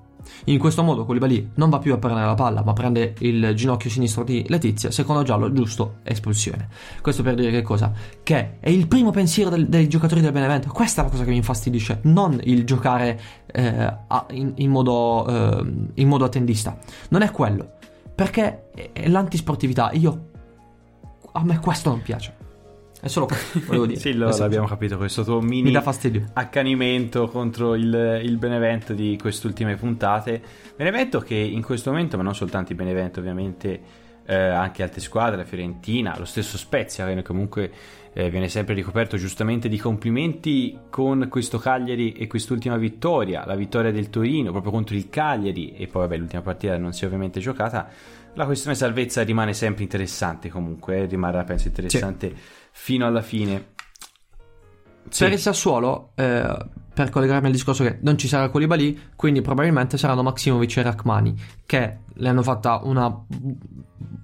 In questo modo Koulibaly non va più a prendere la palla, ma prende il ginocchio sinistro di Letizia, secondo giallo giusto, espulsione. Questo per dire che cosa? Che è il primo pensiero dei giocatori del Benevento. Questa è la cosa che mi infastidisce, non il giocare in modo attendista, non è quello, perché è l'antisportività. A me questo non piace. È solo questo, volevo dire. Sì, l'abbiamo capito, questo tuo mini accanimento contro il Benevento di quest'ultime puntate. Benevento che in questo momento, ma non soltanto il Benevento ovviamente, anche altre squadre, la Fiorentina, lo stesso Spezia, che comunque viene sempre ricoperto giustamente di complimenti con questo Cagliari e quest'ultima vittoria, la vittoria del Torino proprio contro il Cagliari, e poi l'ultima partita non si è ovviamente giocata. La questione salvezza rimane sempre interessante, comunque rimarrà penso interessante fino alla fine. Sì. Per il Sassuolo, per collegarmi al discorso che non ci sarà Koulibaly, quindi probabilmente saranno Maximovic e Rachmani, che le hanno fatta una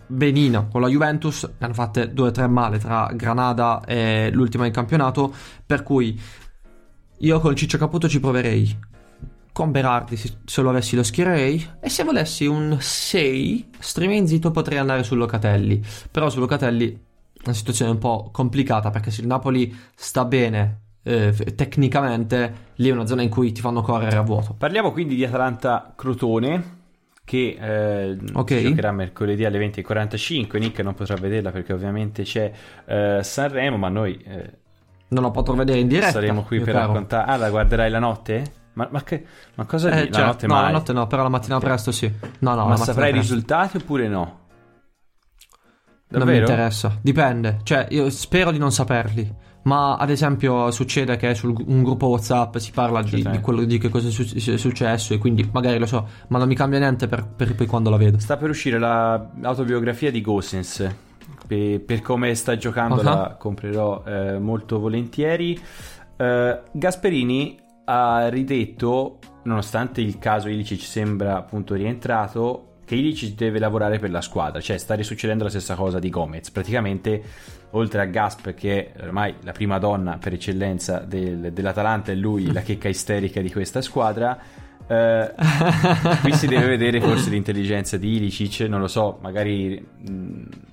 benina con la Juventus, ne hanno fatte 2-3 male tra Granada e l'ultima in campionato, per cui io con Ciccio Caputo ci proverei. Con Berardi, se lo avessi, lo schiererei, e se volessi un 6 Streminzito potrei andare su Locatelli, però su Locatelli una situazione un po' complicata, perché se il Napoli sta bene tecnicamente, lì è una zona in cui ti fanno correre a vuoto. Parliamo quindi di Atalanta-Crotone, che si giocherà mercoledì alle 20:45. Nick non potrà vederla perché ovviamente c'è Sanremo, ma noi non la potrò vedere in diretta, saremo qui per raccontare. Ah, la guarderai la notte? Ma cosa dici? Cioè, la notte no, però la mattina presto sì. Ma saprai i risultati oppure no? Davvero? Non mi interessa, dipende. Cioè, io spero di non saperli, ma ad esempio succede che su un gruppo WhatsApp si parla di quello, di che cosa è successo, e quindi magari lo so, ma non mi cambia niente per poi quando la vedo. Sta per uscire l'autobiografia di Gosens, per come sta giocando la comprerò molto volentieri. Gasperini ha ridetto, nonostante il caso Ilicic sembra appunto rientrato, che Ilicic deve lavorare per la squadra, cioè sta risuccedendo la stessa cosa di Gomez. Praticamente, oltre a Gasp, che è ormai la prima donna per eccellenza dell'Atalanta, e lui la checca isterica di questa squadra, qui si deve vedere forse l'intelligenza di Ilicic, non lo so, magari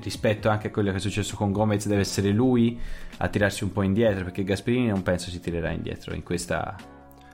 rispetto anche a quello che è successo con Gomez deve essere lui a tirarsi un po' indietro, perché Gasperini non penso si tirerà indietro in questa.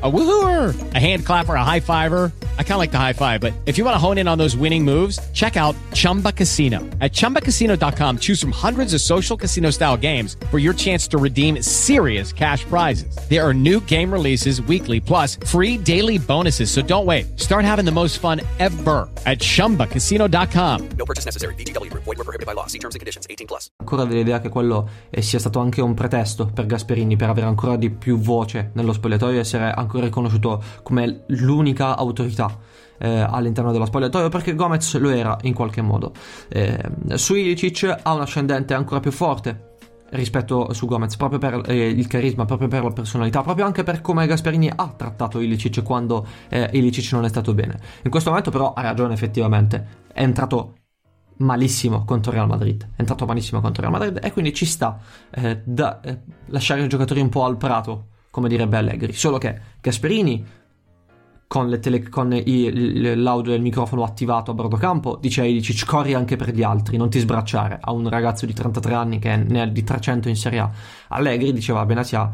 A woohooer, a hand clapper, a high fiver. I kind of like the high five, but if you want to hone in on those winning moves, check out Chumba Casino. At chumbacasino.com, choose from hundreds of social casino style games for your chance to redeem serious cash prizes. There are new game releases weekly, plus free daily bonuses. So don't wait. Start having the most fun ever at chumbacasino.com. No purchase necessary. VGW Group. Void where prohibited by law. See terms and conditions. 18+. Ancora dell'idea che quello sia stato anche un pretesto per Gasperini per avere ancora di più voce nello spogliatoio, essere ancora riconosciuto come l'unica autorità all'interno dello spogliatoio, perché Gomez lo era in qualche modo. Su Ilicic ha un ascendente ancora più forte rispetto su Gomez, proprio per il carisma, proprio per la personalità, proprio anche per come Gasperini ha trattato Ilicic quando Ilicic non è stato bene. In questo momento però ha ragione, effettivamente è entrato malissimo contro Real Madrid, e quindi ci sta lasciare i giocatori un po' al prato come direbbe Allegri, solo che Gasperini con l'audio del microfono attivato a bordo campo dice a Ilicic: corri anche per gli altri, non ti sbracciare a un ragazzo di 33 anni che ne ha di 300 in Serie A. Allegri diceva a Benatia,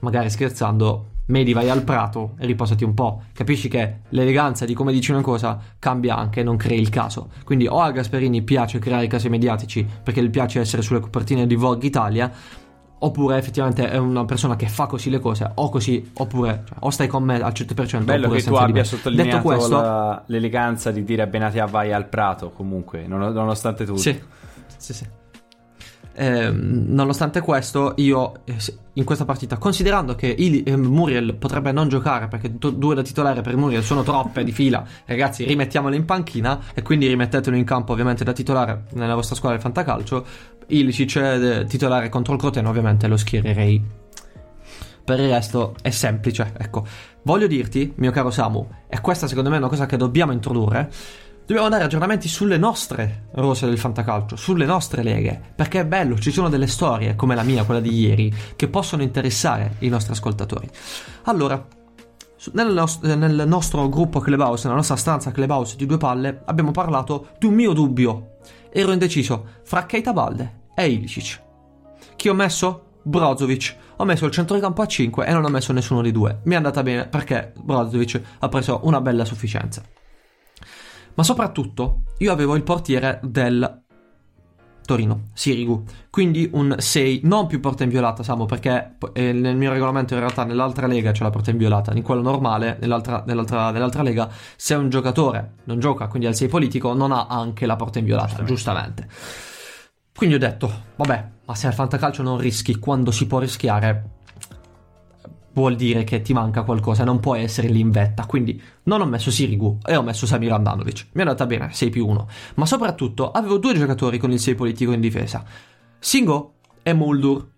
magari scherzando: Medi, vai al prato e riposati un po'. Capisci che l'eleganza di come dici una cosa cambia anche, non crei il caso. Quindi o a Gasperini piace creare casi mediatici perché gli piace essere sulle copertine di Vogue Italia, oppure effettivamente è una persona che fa così le cose, o così, oppure cioè, o stai con me al 100%. Bello che tu abbia sottolineato detto questo, l'eleganza di dire a Benatia vai al prato comunque, nonostante tutto. Sì. Nonostante questo, io in questa partita, considerando che Muriel potrebbe non giocare perché due da titolare per Muriel sono troppe di fila, ragazzi, rimettiamolo in panchina e quindi rimettetelo in campo ovviamente da titolare nella vostra squadra di fantacalcio. Ilicic titolare contro il Crotone, ovviamente lo schiererei. Per il resto è semplice, ecco. Voglio dirti, mio caro Samu, e questa secondo me è una cosa che dobbiamo introdurre, dobbiamo dare aggiornamenti sulle nostre rose del fantacalcio, sulle nostre leghe, perché è bello, ci sono delle storie come la mia, quella di ieri, che possono interessare i nostri ascoltatori. Allora, nel nostro gruppo Clubhouse, nella nostra stanza Clubhouse di Due Palle, abbiamo parlato di un mio dubbio. Ero indeciso fra Keita Balde e Ilicic. Chi ho messo? Brozovic. Ho messo il centrocampo a 5 e non ho messo nessuno dei due. Mi è andata bene perché Brozovic ha preso una bella sufficienza. Ma soprattutto io avevo il portiere del Torino, Sirigu, quindi un 6, non più porta inviolata, Samu, perché nel mio regolamento in realtà nell'altra lega c'è la porta inviolata, in quello normale, nell'altra lega, se un giocatore non gioca, quindi al 6 politico, non ha anche la porta inviolata, giustamente. Quindi ho detto, vabbè, ma se al fantacalcio non rischi quando si può rischiare, vuol dire che ti manca qualcosa, non puoi essere lì in vetta. Quindi non ho messo Sirigu e ho messo Samir Handanovic. Mi è andata bene, 6+1. Ma soprattutto avevo due giocatori con il 6 politico in difesa, Singo e Muldur.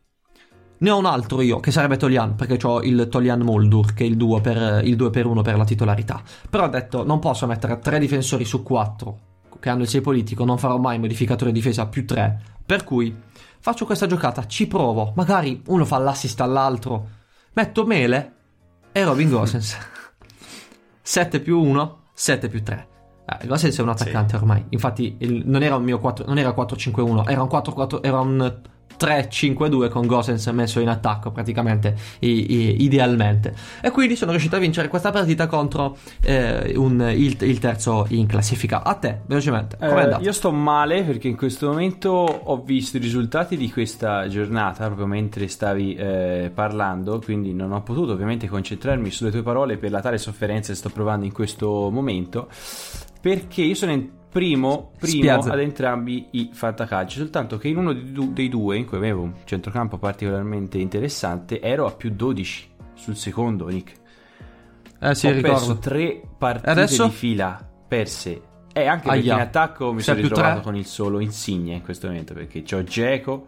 Ne ho un altro io, che sarebbe Tolian, perché ho il Tolian Muldur, che è il 2 per 1 per la titolarità. Però ho detto, non posso mettere 3 difensori su 4 che hanno il 6 politico, non farò mai modificatore difesa più 3. Per cui faccio questa giocata, ci provo, magari uno fa l'assist all'altro, metto Mele e Robin Gosens. 7+1, 7+3. Il Gosens è un attaccante, sì, ormai. Infatti non era un mio 4, non era 4-5-1, era un 4-4, era un 3-5-2 con Gosens messo in attacco praticamente idealmente. E quindi sono riuscito a vincere questa partita contro il terzo in classifica. A te, velocemente, com'è andato? Io sto male perché in questo momento ho visto i risultati di questa giornata proprio mentre stavi parlando, quindi non ho potuto ovviamente concentrarmi sulle tue parole per la tale sofferenza che sto provando in questo momento, perché io sono primo ad entrambi i fantacalci, soltanto che in uno dei due, in cui avevo un centrocampo particolarmente interessante, ero a più 12 sul secondo, Nick. Sì, ho perso 3 partite adesso di fila perse, e anche perché in attacco mi sono ritrovato con il solo Insigne in questo momento, perché c'ho Dzeko,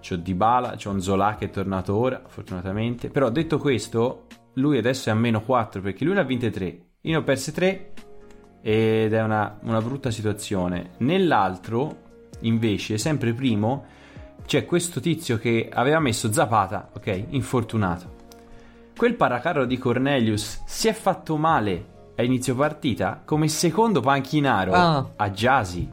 c'ho Dybala, c'ho Nzola che è tornato ora fortunatamente, però detto questo lui adesso è a -4 perché lui ne ha vinte 3, io ne ho perse 3, ed è una brutta situazione. Nell'altro invece, sempre primo, c'è questo tizio che aveva messo Zapata, ok, infortunato, quel paracarro di Cornelius si è fatto male a inizio partita come secondo panchinaro a Gyasi,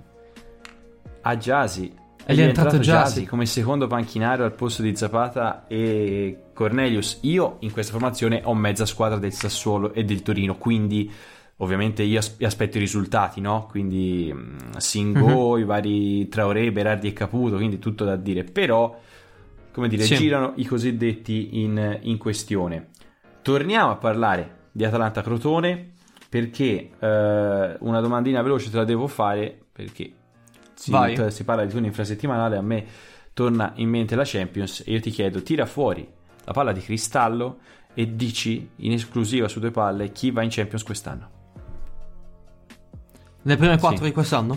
è entrato Gyasi come secondo panchinaro al posto di Zapata e Cornelius. Io in questa formazione ho mezza squadra del Sassuolo e del Torino, quindi ovviamente io aspetto i risultati, no? Quindi Singo, i vari Traoré, Berardi e Caputo, quindi tutto da dire. Però, come dire, sì, girano i cosiddetti in questione. Torniamo a parlare di Atalanta-Crotone, perché una domandina veloce te la devo fare, perché si parla di turno infrasettimanale, a me torna in mente la Champions e io ti chiedo, tira fuori la palla di cristallo e dici in esclusiva su Due Palle chi va in Champions quest'anno. Le prime 4 di quest'anno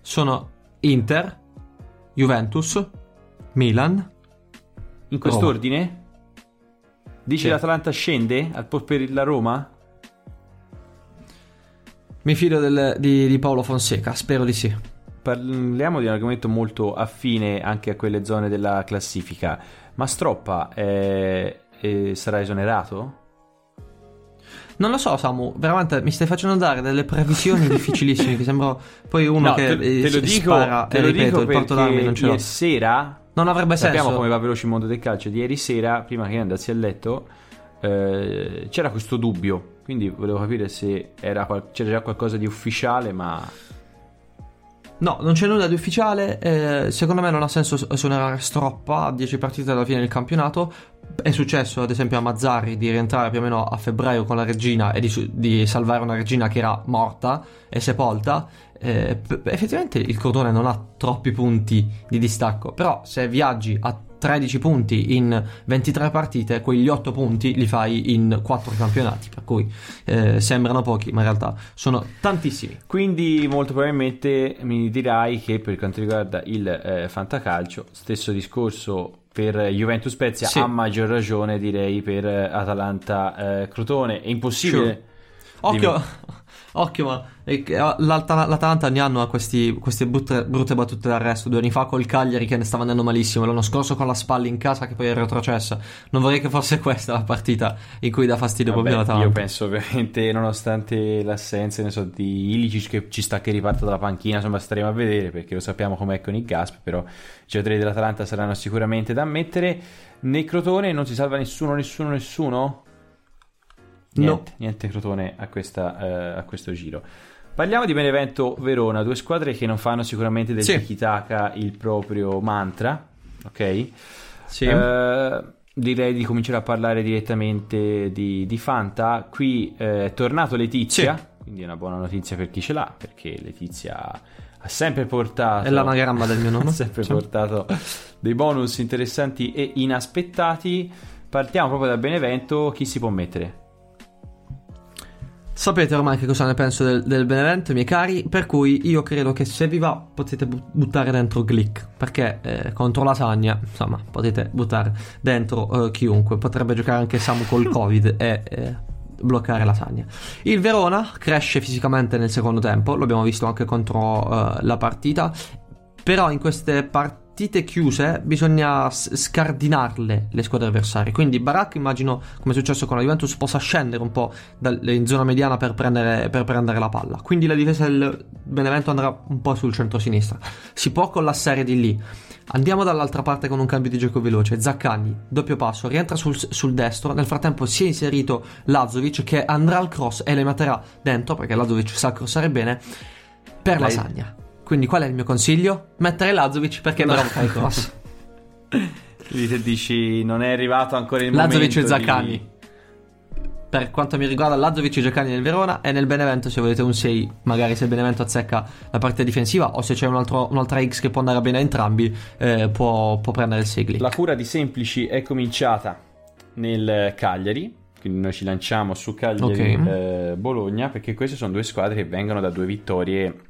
sono Inter, Juventus, Milan. In quest'ordine? Dici l'Atalanta scende per la Roma? Mi fido di Paolo Fonseca, spero di sì. Parliamo di un argomento molto affine anche a quelle zone della classifica. Ma Stroppa sarà esonerato? Non lo so, Samu, veramente mi stai facendo dare delle previsioni difficilissime che sembra poi uno no, che spara. Te lo ripeto, il porto d'armi non ce l'ho. Ieri sera non avrebbe senso. Sappiamo come va veloce il mondo del calcio. Di ieri sera, prima che andassi a letto, c'era questo dubbio, quindi volevo capire se era c'era già qualcosa di ufficiale, ma... No, non c'è nulla di ufficiale, secondo me non ha senso esonerare Stroppa a 10 partite dalla fine del campionato. È successo ad esempio a Mazzarri di rientrare più o meno a febbraio con la regina e di salvare una regina che era morta e sepolta. Effettivamente il Crotone non ha troppi punti di distacco, però se viaggi a 13 punti in 23 partite, quegli 8 punti li fai in 4 campionati, per cui sembrano pochi ma in realtà sono tantissimi. Quindi molto probabilmente mi dirai che per quanto riguarda il fantacalcio stesso discorso per Juventus Spezia, sì. A maggior ragione direi per Atalanta Crotone, è impossibile, sure. Occhio, ma l'Atalanta ogni anno ha queste brutte battute d'arresto. 2 anni fa col Cagliari che ne stava andando malissimo, l'anno scorso con la Spalla in casa che poi è retrocessa. Non vorrei che fosse questa la partita in cui dà fastidio proprio l'Atalanta. Io penso ovviamente, nonostante l'assenza di Ilicic che ci sta che riparta dalla panchina, insomma staremo a vedere perché lo sappiamo com'è con il Gasp, però i giocatori dell'Atalanta saranno sicuramente da ammettere. Nel Crotone non si salva nessuno? Niente Crotone a questo giro. Parliamo di Benevento Verona, 2 squadre che non fanno sicuramente del tiki-taka il proprio mantra, ok? Sì. Direi di cominciare a parlare direttamente di Fanta. Qui è tornato Letizia, sì. Quindi è una buona notizia per chi ce l'ha, perché Letizia ha sempre portato, è l'anagramma del mio nome, ha sempre portato dei bonus interessanti e inaspettati. Partiamo proprio da Benevento, chi si può mettere? Sapete ormai che cosa ne penso del Benevento, miei cari, per cui io credo che se vi va potete buttare dentro Glick, perché contro la Sagna, insomma, potete buttare dentro chiunque, potrebbe giocare anche Samu col Covid e bloccare la Sagna. Il Verona cresce fisicamente nel secondo tempo, lo abbiamo visto anche contro la partita, però in queste partite chiuse bisogna scardinarle le squadre avversarie, quindi Barak, immagino come è successo con la Juventus, possa scendere un po' in zona mediana per prendere la palla, quindi la difesa del Benevento andrà un po' sul centro-sinistra, si può collassare di lì. Andiamo dall'altra parte con un cambio di gioco veloce. Zaccagni, doppio passo, rientra sul destro. Nel frattempo si è inserito Lazovic che andrà al cross e le metterà dentro, perché Lazovic sa crossare bene per la Sagna. Quindi qual è il mio consiglio? Mettere Lazovic perché non fai cross. Quindi te dici non è arrivato ancora il Lazovic momento e Zaccagni di... Per quanto mi riguarda Lazovic e Zaccagni nel Verona, e nel Benevento se volete un 6, magari se il Benevento azzecca la partita difensiva o se c'è un'altra X che può andare bene a entrambi, può prendere il Sigli. La cura di Semplici è cominciata nel Cagliari, quindi noi ci lanciamo su Cagliari, okay. Bologna, perché queste sono 2 squadre che vengono da 2 vittorie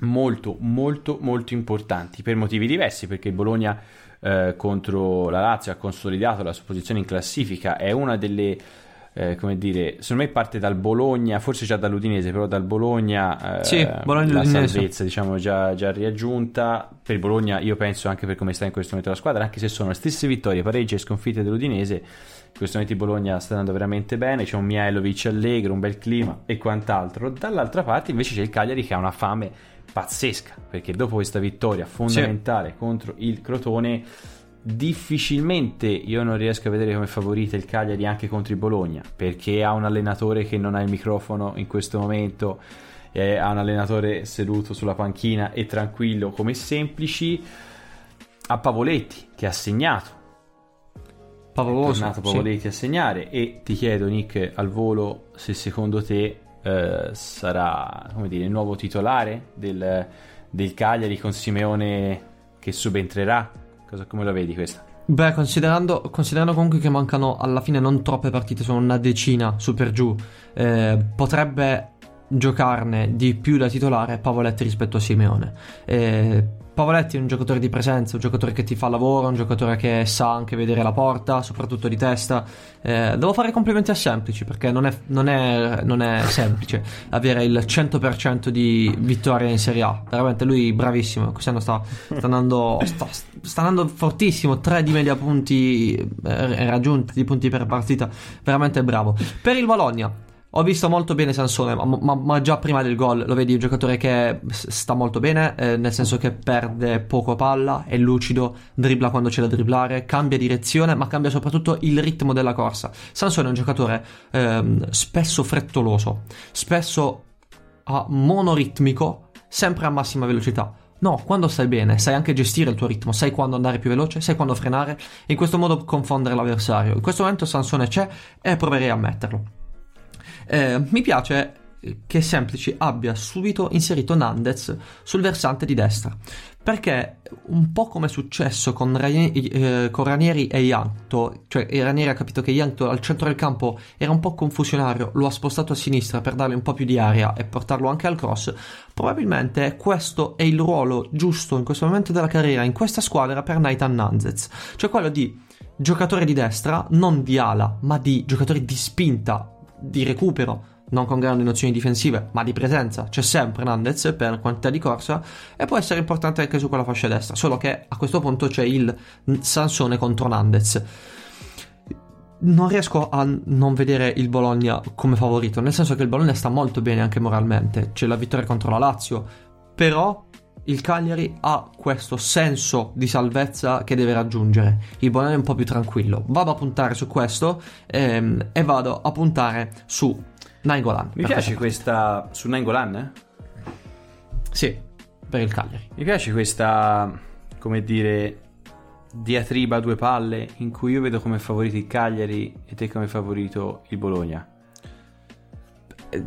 molto molto molto importanti per motivi diversi, perché Bologna contro la Lazio ha consolidato la sua posizione in classifica, è una delle come dire, secondo me parte dal Bologna, forse già dall'Udinese, però dal Bologna, Bologna la salvezza diciamo già raggiunta per Bologna, io penso anche per come sta in questo momento la squadra, anche se sono le stesse vittorie, pareggi e sconfitte dell'Udinese, in questo momento il Bologna sta andando veramente bene, c'è un Mihailovic allegro, un bel clima e quant'altro. Dall'altra parte invece c'è il Cagliari che ha una fame pazzesca, perché dopo questa vittoria fondamentale contro il Crotone difficilmente io non riesco a vedere come favorita il Cagliari anche contro il Bologna, perché ha un allenatore che non ha il microfono in questo momento, ha un allenatore seduto sulla panchina e tranquillo come Semplici, a Pavoletti che ha segnato, Pavoletti a segnare. E ti chiedo Nick al volo se secondo te sarà, come dire, il nuovo titolare del Cagliari con Simeone che subentrerà. Come la vedi questa? Beh, considerando comunque che mancano alla fine non troppe partite, sono una decina su per giù, potrebbe giocarne di più da titolare Pavoletti rispetto a Simeone. Pavoletti è un giocatore di presenza, un giocatore che ti fa lavoro, un giocatore che sa anche vedere la porta, soprattutto di testa. Devo fare complimenti a Semplici, perché non è semplice avere il 100% di vittoria in Serie A. Veramente lui bravissimo, quest'anno sta andando fortissimo, 3 di media punti raggiunti, di punti per partita, veramente bravo. Per il Valogna ho visto molto bene Sansone, ma già prima del gol lo vedi un giocatore che sta molto bene, nel senso che perde poco palla, è lucido, dribbla quando c'è da dribblare, cambia direzione, ma cambia soprattutto il ritmo della corsa. Sansone è un giocatore spesso frettoloso, spesso monoritmico, sempre a massima velocità. No, quando stai bene, sai anche gestire il tuo ritmo, sai quando andare più veloce, sai quando frenare, in questo modo confondere l'avversario. In questo momento Sansone c'è e proverei a metterlo. Mi piace che Semplici abbia subito inserito Nandez sul versante di destra, perché un po' come è successo con Ranieri e Ianto, cioè Ranieri ha capito che Ianto al centro del campo era un po' confusionario, lo ha spostato a sinistra per dargli un po' più di aria e portarlo anche al cross. Probabilmente questo è il ruolo giusto in questo momento della carriera, in questa squadra, per Nathan Nandez, cioè quello di giocatore di destra, non di ala, ma di giocatore di spinta, di recupero, non con grandi nozioni difensive, ma di presenza. C'è sempre Nandez per quantità di corsa e può essere importante anche su quella fascia destra, solo che a questo punto c'è il Sansone contro Nandez. Non riesco a non vedere il Bologna come favorito, nel senso che il Bologna sta molto bene anche moralmente, c'è la vittoria contro la Lazio, però il Cagliari ha questo senso di salvezza che deve raggiungere. Il Bologna è un po' più tranquillo. Vado a puntare su questo e vado a puntare su Nainggolan. Mi piace questa... su Nainggolan? Sì, per il Cagliari. Mi piace questa, come dire, diatriba a due palle in cui io vedo come favorito il Cagliari e te come favorito il Bologna.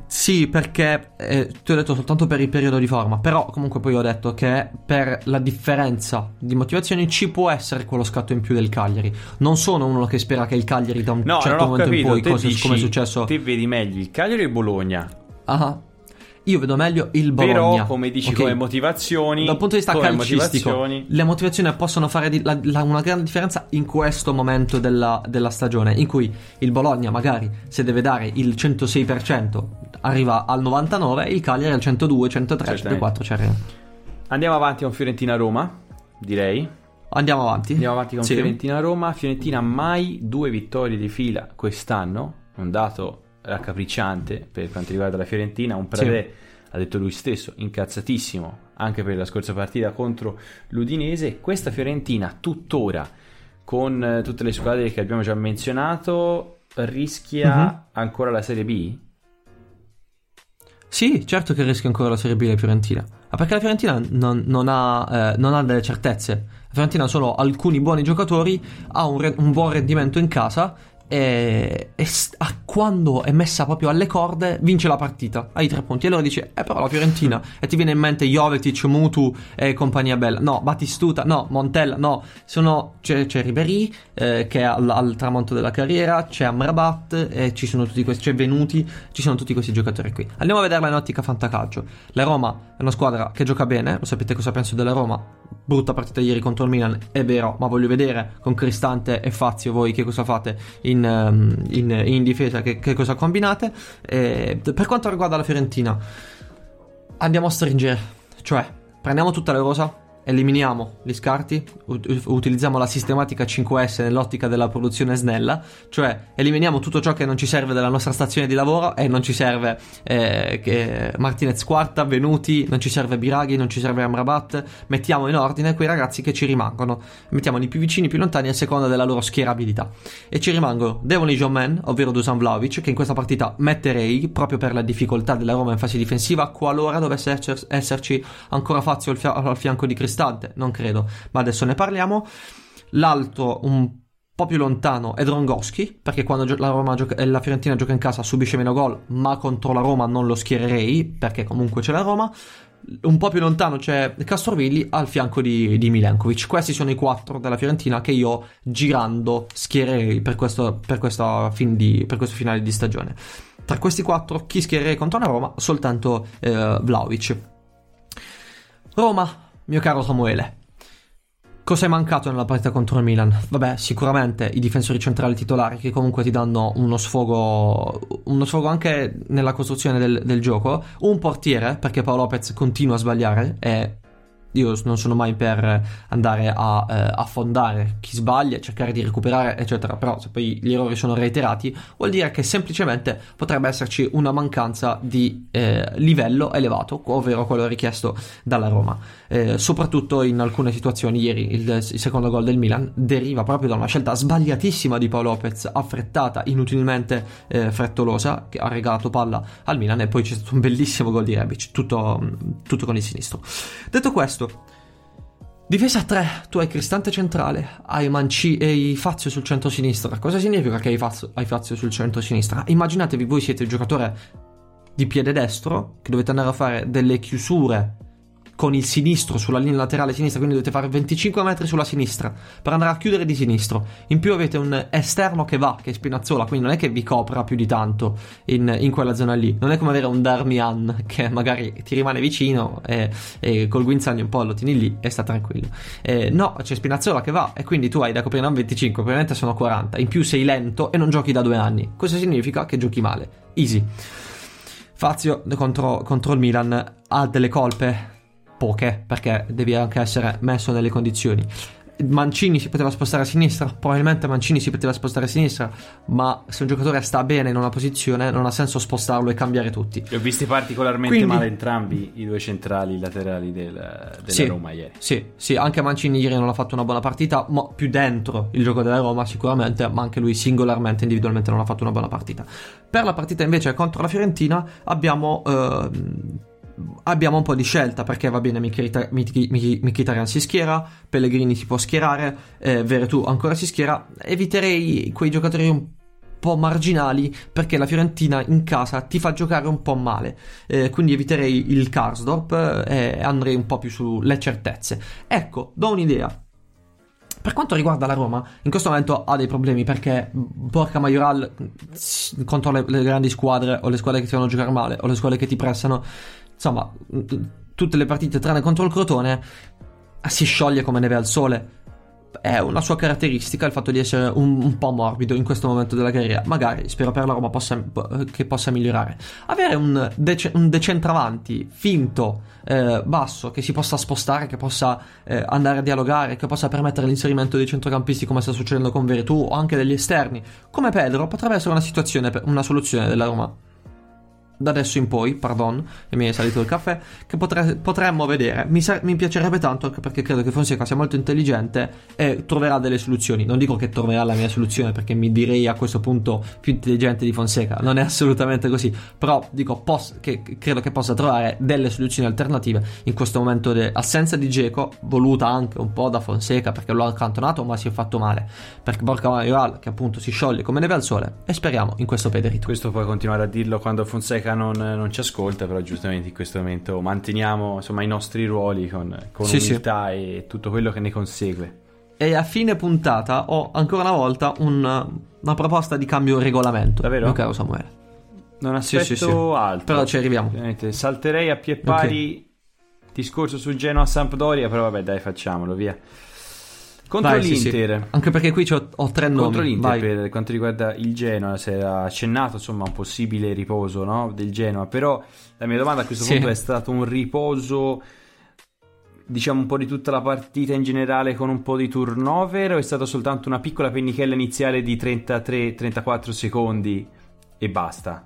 Sì, perché ti ho detto soltanto per il periodo di forma, però comunque poi ho detto che per la differenza di motivazioni ci può essere quello scatto in più del Cagliari. Non sono uno che spera che il Cagliari da un certo momento capito, in poi, come è successo. Te vedi meglio il Cagliari e il Bologna? Ah, io vedo meglio il Bologna. Però come dici, okay, come motivazioni, dal punto di vista calcistico, le motivazioni possono fare una grande differenza in questo momento della stagione, in cui il Bologna magari, se deve dare il 106%, arriva al 99%, il Cagliari al 102%, 103%, 104% ci arriva. Andiamo avanti con Fiorentina-Roma, direi. Andiamo avanti con Fiorentina-Roma. Fiorentina mai 2 vittorie di fila quest'anno, un dato raccapricciante per quanto riguarda la Fiorentina. Un Pradè, ha detto lui stesso, incazzatissimo anche per la scorsa partita contro l'Udinese. Questa Fiorentina tuttora, con tutte le squadre che abbiamo già menzionato, rischia ancora la Serie B? Sì, certo che rischia ancora la Serie B la Fiorentina, perché la Fiorentina non ha delle certezze. La Fiorentina ha solo alcuni buoni giocatori, ha un buon rendimento in casa e quando è messa proprio alle corde vince la partita, hai 3 punti, e allora dici però la Fiorentina, e ti viene in mente Jovetic, Mutu e compagnia bella, no, Batistuta, no, Montella, no, c'è Ribéry che è al tramonto della carriera, c'è Amrabat, ci sono tutti questi, c'è Venuti, ci sono tutti questi giocatori qui. Andiamo a vederla in ottica fantacalcio. La Roma è una squadra che gioca bene, lo sapete cosa penso della Roma, brutta partita ieri contro il Milan, è vero, ma voglio vedere con Cristante e Fazio voi che cosa fate in difesa, che cosa combinate. Per quanto riguarda la Fiorentina, andiamo a stringere, cioè prendiamo tutta la rosa, eliminiamo gli scarti, utilizziamo la sistematica 5S nell'ottica della produzione snella, cioè eliminiamo tutto ciò che non ci serve dalla nostra stazione di lavoro, e non ci serve Martinez Quarta, Venuti, non ci serve Biraghi, non ci serve Amrabat. Mettiamo in ordine quei ragazzi che ci rimangono, mettiamoli più vicini, più lontani, a seconda della loro schierabilità, e ci rimangono Devonij Omen, ovvero Dusan Vlahović, che in questa partita metterei proprio per la difficoltà della Roma in fase difensiva, qualora dovesse esserci ancora Fazio al fianco di Cristante. Non credo, ma adesso ne parliamo. L'alto un po' più lontano è Dronkowski, perché quando la Fiorentina gioca in casa subisce meno gol, ma contro la Roma non lo schiererei, perché comunque c'è la Roma. Un po' più lontano c'è Castrovilli al fianco di Milenkovic. Questi sono i 4 della Fiorentina che io, girando, schiererei per questo finale di stagione. Tra questi quattro, chi schiererei contro una Roma? Soltanto Vlahovic. Roma, mio caro Samuele, cosa è mancato nella partita contro il Milan? Vabbè, sicuramente i difensori centrali titolari, che comunque ti danno uno sfogo anche nella costruzione del gioco. Un portiere, perché Paolo Lopez continua a sbagliare e io non sono mai per andare a affondare chi sbaglia, cercare di recuperare eccetera, però se poi gli errori sono reiterati vuol dire che semplicemente potrebbe esserci una mancanza di livello elevato, ovvero quello richiesto dalla Roma, soprattutto in alcune situazioni. Ieri il secondo gol del Milan deriva proprio da una scelta sbagliatissima di Paolo Lopez, affrettata, inutilmente frettolosa, che ha regalato palla al Milan, e poi c'è stato un bellissimo gol di Rebic, tutto con il sinistro. Detto questo, difesa a 3, tu hai Cristante centrale, hai Manci e hai Fazio sul centro sinistra. Cosa significa che hai Fazio sul centro sinistra? Immaginatevi, voi siete il giocatore di piede destro che dovete andare a fare delle chiusure con il sinistro sulla linea laterale sinistra, quindi dovete fare 25 metri sulla sinistra per andare a chiudere di sinistro. In più avete un esterno che è Spinazzola, quindi non è che vi copra più di tanto in quella zona lì. Non è come avere un Darmian che magari ti rimane vicino e col guinzaglio un po' lo tieni lì e sta tranquillo. No, c'è Spinazzola che va e quindi tu hai da coprire non 25, probabilmente sono 40. In più sei lento e non giochi da 2 anni. Questo significa che giochi male. Easy. Fazio contro il Milan ha delle colpe. Poche, perché devi anche essere messo nelle condizioni. Mancini si poteva spostare a sinistra, ma se un giocatore sta bene in una posizione non ha senso spostarlo e cambiare tutti. Li ho visti particolarmente male entrambi i due centrali laterali della sì, Roma ieri. Sì, anche Mancini ieri non ha fatto una buona partita, ma più dentro il gioco della Roma sicuramente, ma anche lui singolarmente, individualmente non ha fatto una buona partita. Per la partita invece contro la Fiorentina abbiamo un po' di scelta, perché va bene, Mkhitaryan si schiera, Pellegrini si può schierare, Veretout ancora si schiera. Eviterei quei giocatori un po' marginali, perché la Fiorentina in casa ti fa giocare un po' male, quindi eviterei il Karsdorp e andrei un po' più sulle certezze. Ecco, do un'idea. Per quanto riguarda la Roma, in questo momento ha dei problemi, perché Borja Mayoral contro le grandi squadre, o le squadre che ti fanno giocare male, o le squadre che ti pressano, insomma, tutte le partite tranne contro il Crotone, si scioglie come neve al sole. È una sua caratteristica il fatto di essere un po' morbido in questo momento della carriera. Magari, spero per la Roma che possa migliorare. Avere un decentravanti finto, basso, che si possa spostare, che possa andare a dialogare, che possa permettere l'inserimento dei centrocampisti, come sta succedendo con Veretout, o anche degli esterni come Pedro, potrebbe essere una soluzione della Roma da adesso in poi, e mi è salito il caffè, che potremmo vedere. Mi piacerebbe tanto, anche perché credo che Fonseca sia molto intelligente e troverà delle soluzioni. Non dico che troverà la mia soluzione, perché mi direi a questo punto più intelligente di Fonseca, non è assolutamente così, però dico che credo che possa trovare delle soluzioni alternative in questo momento dell'assenza di Dzeko, voluta anche un po' da Fonseca, perché lo ha accantonato ma si è fatto male, perché Borja Mayoral, che appunto si scioglie come neve al sole, e speriamo in questo Pedrito. Questo puoi continuare a dirlo quando Fonseca non ci ascolta, però giustamente in questo momento manteniamo, insomma, i nostri ruoli con umiltà e tutto quello che ne consegue. E a fine puntata ho ancora una volta una proposta di cambio regolamento. Davvero? Mio caro Samuele, non aspetto altro, però ci arriviamo. Salterei a pie pari discorso su Genoa-Sampdoria, però vabbè, dai, facciamolo, via. Contro l'Inter. Sì. Anche perché qui ho 3 nomi. Contro l'Inter, per quanto riguarda il Genoa, si era accennato, insomma, un possibile riposo, no, del Genoa. Però la mia domanda a questo punto è stato un riposo, diciamo, un po' di tutta la partita in generale, con un po' di turnover, o è stata soltanto una piccola pennichella iniziale di 33-34 secondi e basta?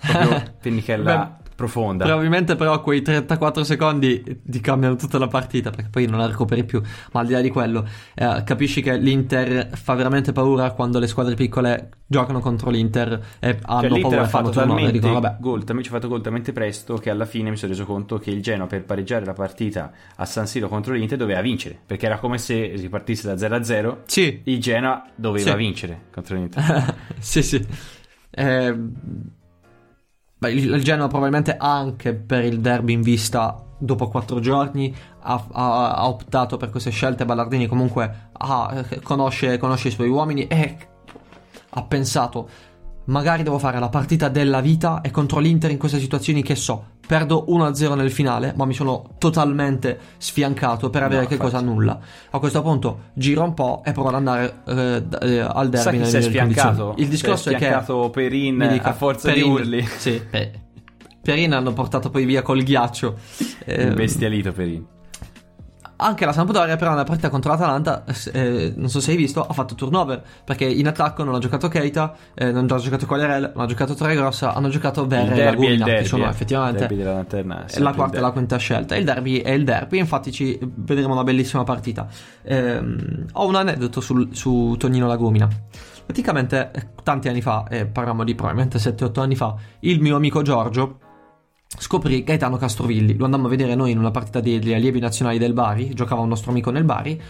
Proprio pennichella... Beh, profonda. Probabilmente però quei 34 secondi ti cambiano tutta la partita, perché poi non la recuperi più. Ma al di là di quello, capisci che l'Inter fa veramente paura quando le squadre piccole giocano contro l'Inter e hanno paura di fare turnover. Ci ha fatto gol talmente presto che alla fine mi sono reso conto che il Genoa, per pareggiare la partita a San Siro contro l'Inter, doveva vincere, perché era come se ripartisse da 0-0. Sì. Il Genoa doveva vincere contro l'Inter. sì. Il Genoa probabilmente, anche per il derby in vista dopo 4 giorni, ha optato per queste scelte. Ballardini comunque conosce i suoi uomini e ha pensato magari devo fare la partita della vita e contro l'Inter in queste situazioni, che so, perdo 1-0 nel finale, ma mi sono totalmente sfiancato per avere nulla. A questo punto giro un po' e provo ad andare al derby. Sai, si è sfiancato. Il discorso è che Perin, a forza di urli. Sì, Perin hanno portato poi via col ghiaccio. Bestialito Perin. Anche la Sampdoria però nella partita contro l'Atalanta, non so se hai visto, ha fatto turnover, perché in attacco non ha giocato Keita, non ha giocato Quagliarella, non ha giocato Torregrossa, hanno giocato Verre e Lagugna, che sono effettivamente la quarta e la quinta scelta. Il derby è il derby, infatti ci vedremo una bellissima partita. Ho un aneddoto su Tonino Lagumina. Praticamente tanti anni fa, parliamo di probabilmente 7-8 anni fa, il mio amico Giorgio scoprì Gaetano Castrovilli. Lo andammo a vedere noi in una partita degli allievi nazionali del Bari, giocava un nostro amico nel Bari.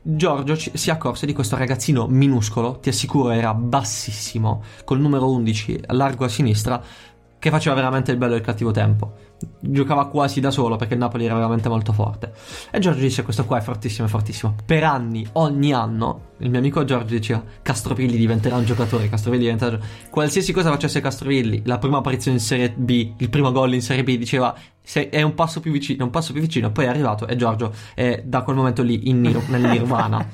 Giorgio si accorse di questo ragazzino minuscolo, ti assicuro era bassissimo, col numero 11 largo a sinistra, che faceva veramente il bello e il cattivo tempo, giocava quasi da solo perché il Napoli era veramente molto forte. E Giorgio disse: questo qua è fortissimo, è fortissimo. Per anni, ogni anno, il mio amico Giorgio diceva: Castrovilli diventerà un giocatore, Castrovilli diventerà un giocatore. Qualsiasi cosa facesse Castrovilli, la prima apparizione in Serie B, il primo gol in Serie B, diceva: è un passo più vicino, un passo più vicino. Poi è arrivato, e Giorgio è da quel momento lì nel nirvana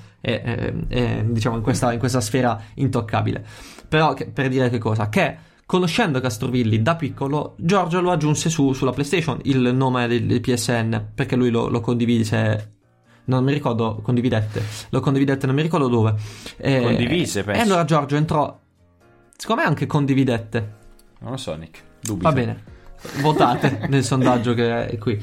diciamo in questa sfera intoccabile. Però per dire che cosa? Che conoscendo Castrovilli da piccolo, Giorgio lo aggiunse sulla PlayStation, il nome del PSN, perché lui lo condivise, non mi ricordo, condividette, non mi ricordo dove. Condivise, penso. E allora Giorgio entrò, secondo me anche condividette. Non lo so, Nick, dubito. Va bene, votate nel sondaggio che è qui.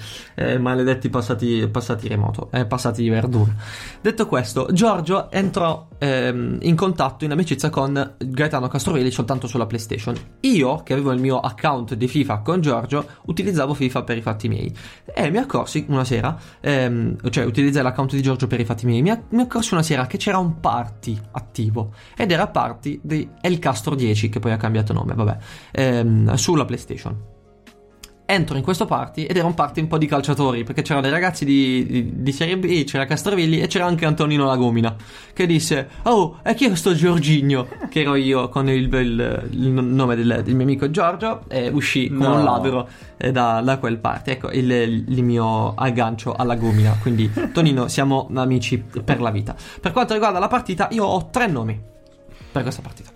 Maledetti passati remoto, passati di verdura. Detto questo, Giorgio entrò in contatto, in amicizia con Gaetano Castrovilli soltanto sulla PlayStation. Io, che avevo il mio account di FIFA con Giorgio, utilizzavo FIFA per i fatti miei, e mi accorsi una sera, cioè utilizzai l'account di Giorgio per i fatti miei, mi accorsi una sera che c'era un party attivo, ed era party di El Castro 10, che poi ha cambiato nome, vabbè, sulla PlayStation. Entro in questo party, ed era un party un po' di calciatori, perché c'erano dei ragazzi di Serie B, c'era Castrovilli e c'era anche Antonino Lagumina, che disse: oh, e chi è questo Giorginio? Che ero io, con il nome del mio amico Giorgio, e uscì come un ladro da quel party. Ecco il mio aggancio alla Lagumina. Quindi Tonino, siamo amici per la vita. Per quanto riguarda la partita, io ho 3 nomi per questa partita.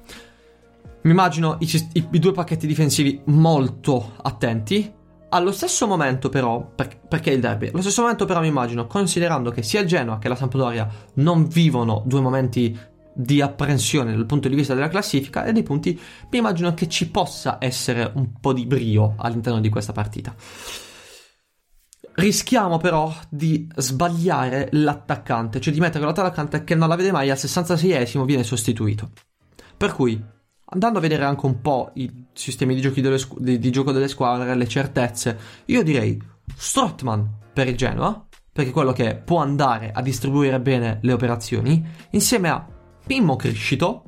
Mi immagino i due pacchetti difensivi molto attenti. Allo stesso momento però, perché il derby, allo stesso momento però mi immagino, considerando che sia il Genoa che la Sampdoria non vivono due momenti di apprensione dal punto di vista della classifica e dei punti, mi immagino che ci possa essere un po' di brio all'interno di questa partita. Rischiamo però di sbagliare l'attaccante, cioè di mettere l'attaccante che non la vede mai, al 66esimo viene sostituito. Per cui, andando a vedere anche un po' i sistemi di gioco delle squadre, le certezze, io direi Strootman per il Genoa, perché è quello che può andare a distribuire bene le operazioni, insieme a Pimmo Criscito,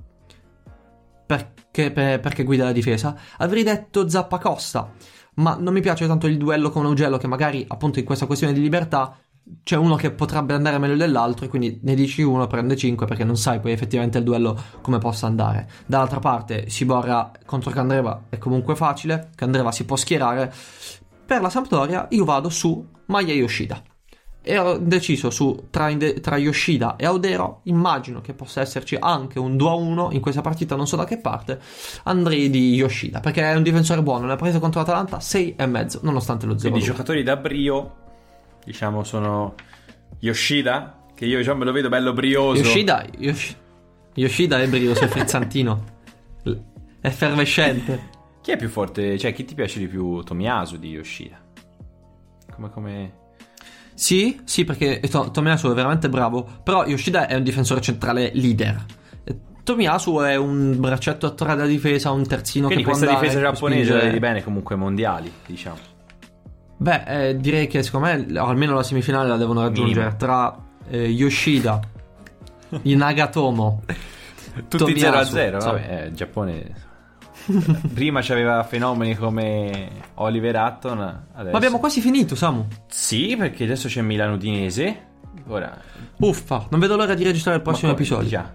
perché guida la difesa. Avrei detto Zappacosta, ma non mi piace tanto il duello con Augello, che magari appunto in questa questione di libertà c'è uno che potrebbe andare meglio dell'altro, e quindi ne dici uno, prende 5, perché non sai poi effettivamente il duello come possa andare. Dall'altra parte Sciborra contro Candreva è comunque facile, Candreva si può schierare. Per la Sampdoria io vado su Maia Yoshida, ero deciso tra Yoshida e Audero. Immagino che possa esserci anche un 2-1 in questa partita, non so da che parte. Andrei di Yoshida perché è un difensore buono, ne ha preso contro l'Atalanta 6,5 nonostante lo 0-2. Quindi giocatori da brio, diciamo, sono Yoshida, che io già me lo vedo bello brioso. Yoshida è brioso, è frizzantino, effervescente. Chi è più forte? Cioè, chi ti piace di più? Tomiyasu di Yoshida? Come... Sì, perché Tomiyasu è veramente bravo, però Yoshida è un difensore centrale leader. Tomiyasu è un braccetto a tre da difesa, un terzino. Quindi che può andare. Quindi questa difesa giapponese la vedi bene comunque mondiali, diciamo. Direi che secondo me almeno la semifinale la devono raggiungere tra Yoshida, Nagatomo, tutti 0-0. Vabbè, il Giappone prima c'aveva fenomeni come Oliver Hutton, adesso... Ma abbiamo quasi finito, Samu. Sì, perché adesso c'è Milan Udinese. Ora, uffa, non vedo l'ora di registrare il prossimo episodio. Già.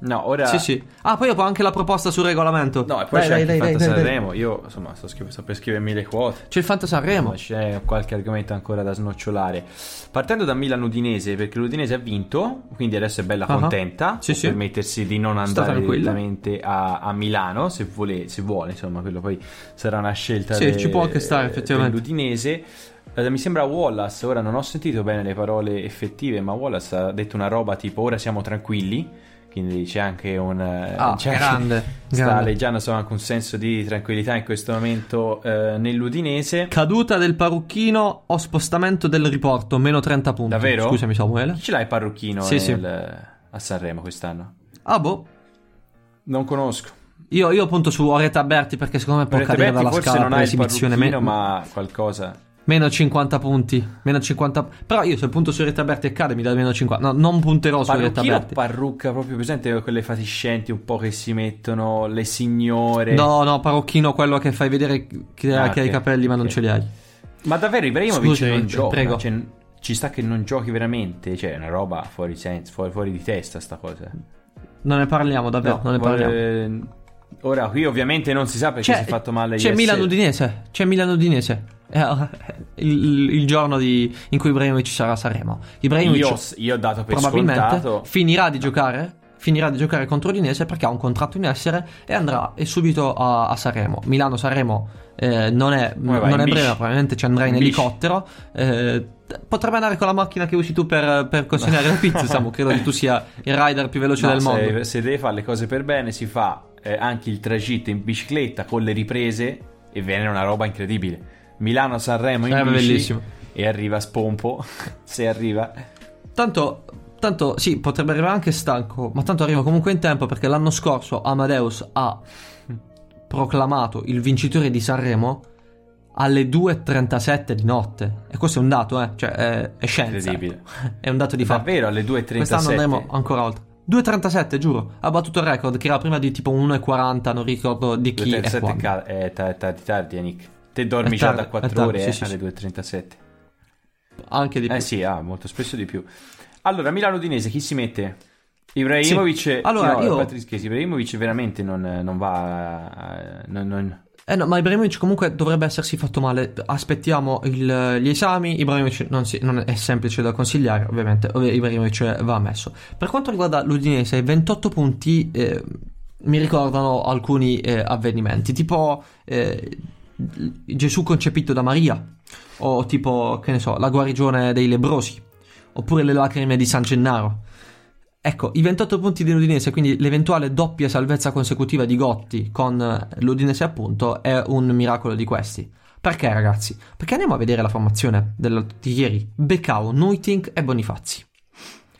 No, ora sì, sì. Ah, poi ho anche la proposta sul regolamento. No, e poi c'è il Fanta Sanremo. Io, insomma, sto per scrivermi le quote. C'è il Fanta Sanremo. C'è qualche argomento ancora da snocciolare. Partendo da Milan-Udinese, perché l'Udinese ha vinto, quindi adesso è bella contenta, sì, sì, permettersi di non andare direttamente a Milano, se vuole, insomma, quello poi sarà una scelta. Sì, ci può anche stare effettivamente l'Udinese. Mi sembra Wallace, ora non ho sentito bene le parole effettive, ma Wallace ha detto una roba tipo "ora siamo tranquilli", quindi c'è anche un grande, insomma, anche un senso di tranquillità in questo momento nell'Udinese. Caduta del parrucchino o spostamento del riporto, meno 30 punti. Davvero? Scusami Samuele. Chi ce l'ha il parrucchino a Sanremo quest'anno? Ah, boh, non conosco. Io punto su Oretta Berti, perché secondo me può cadere dalla scala per l'esibizione. Ma qualcosa... Meno 50 punti, meno 50. Però io se punto su Oretta Berti e cade mi dà meno 50. No, non punterò su Oretta Berti. Parrucca proprio presente, quelle fatiscenti un po' che si mettono le signore. No, parrucchino quello che fai vedere che hai i capelli ma non ce li hai. Ma davvero Ibrahimovic non gioca, cioè, ci sta che non giochi veramente, cioè è una roba fuori senso, fuori di testa sta cosa. Non ne parliamo davvero, Ora qui ovviamente non si sa perché si è fatto male. C'è Milan-Udinese il giorno in cui Ibrahimovic sarà a Sanremo. Ibrahimovic io ho dato per probabilmente scontato finirà di giocare contro Udinese, perché ha un contratto in essere e andrà subito a Sanremo. Milano-Sanremo non è breve, probabilmente ci andrà in elicottero. Potrebbe andare con la macchina che usi tu per consegnare la pizza. Samu, credo che tu sia il rider più veloce del mondo. Se deve fare le cose per bene, si fa anche il tragitto in bicicletta con le riprese, e viene una roba incredibile. Milano-Sanremo in bici, bellissimo. E arriva Spompo. Se arriva, tanto sì, potrebbe arrivare anche stanco, ma tanto arriva comunque in tempo, perché l'anno scorso Amadeus ha proclamato il vincitore di Sanremo alle 2:37 di notte, e questo è un dato, cioè è scienza, incredibile. È un dato di fatto, davvero, alle 2:37. Quest'anno andremo ancora oltre. 2:37, giuro, ha battuto il record che era prima di tipo 1:40, non ricordo di chi è quando. È tardi, Nick. Te dormi già da 4 ore sì, alle 2:37. Anche di più. Molto spesso di più. Allora, Milano-Udinese, chi si mette? Ibrahimovic. Sì. Allora, Ibrahimovic veramente non va... No, ma Ibrahimovic comunque dovrebbe essersi fatto male. Aspettiamo gli esami. Ibrahimovic non è semplice da consigliare, ovviamente. Ibrahimovic va messo. Per quanto riguarda l'Udinese, 28 punti mi ricordano alcuni avvenimenti, tipo Gesù concepito da Maria, o tipo, che ne so, la guarigione dei lebbrosi, oppure le lacrime di San Gennaro. Ecco, i 28 punti dell'Udinese, quindi l'eventuale doppia salvezza consecutiva di Gotti con l'Udinese appunto, è un miracolo di questi. Perché, ragazzi? Perché andiamo a vedere la formazione di ieri. Beccao, Nuitink e Bonifazi.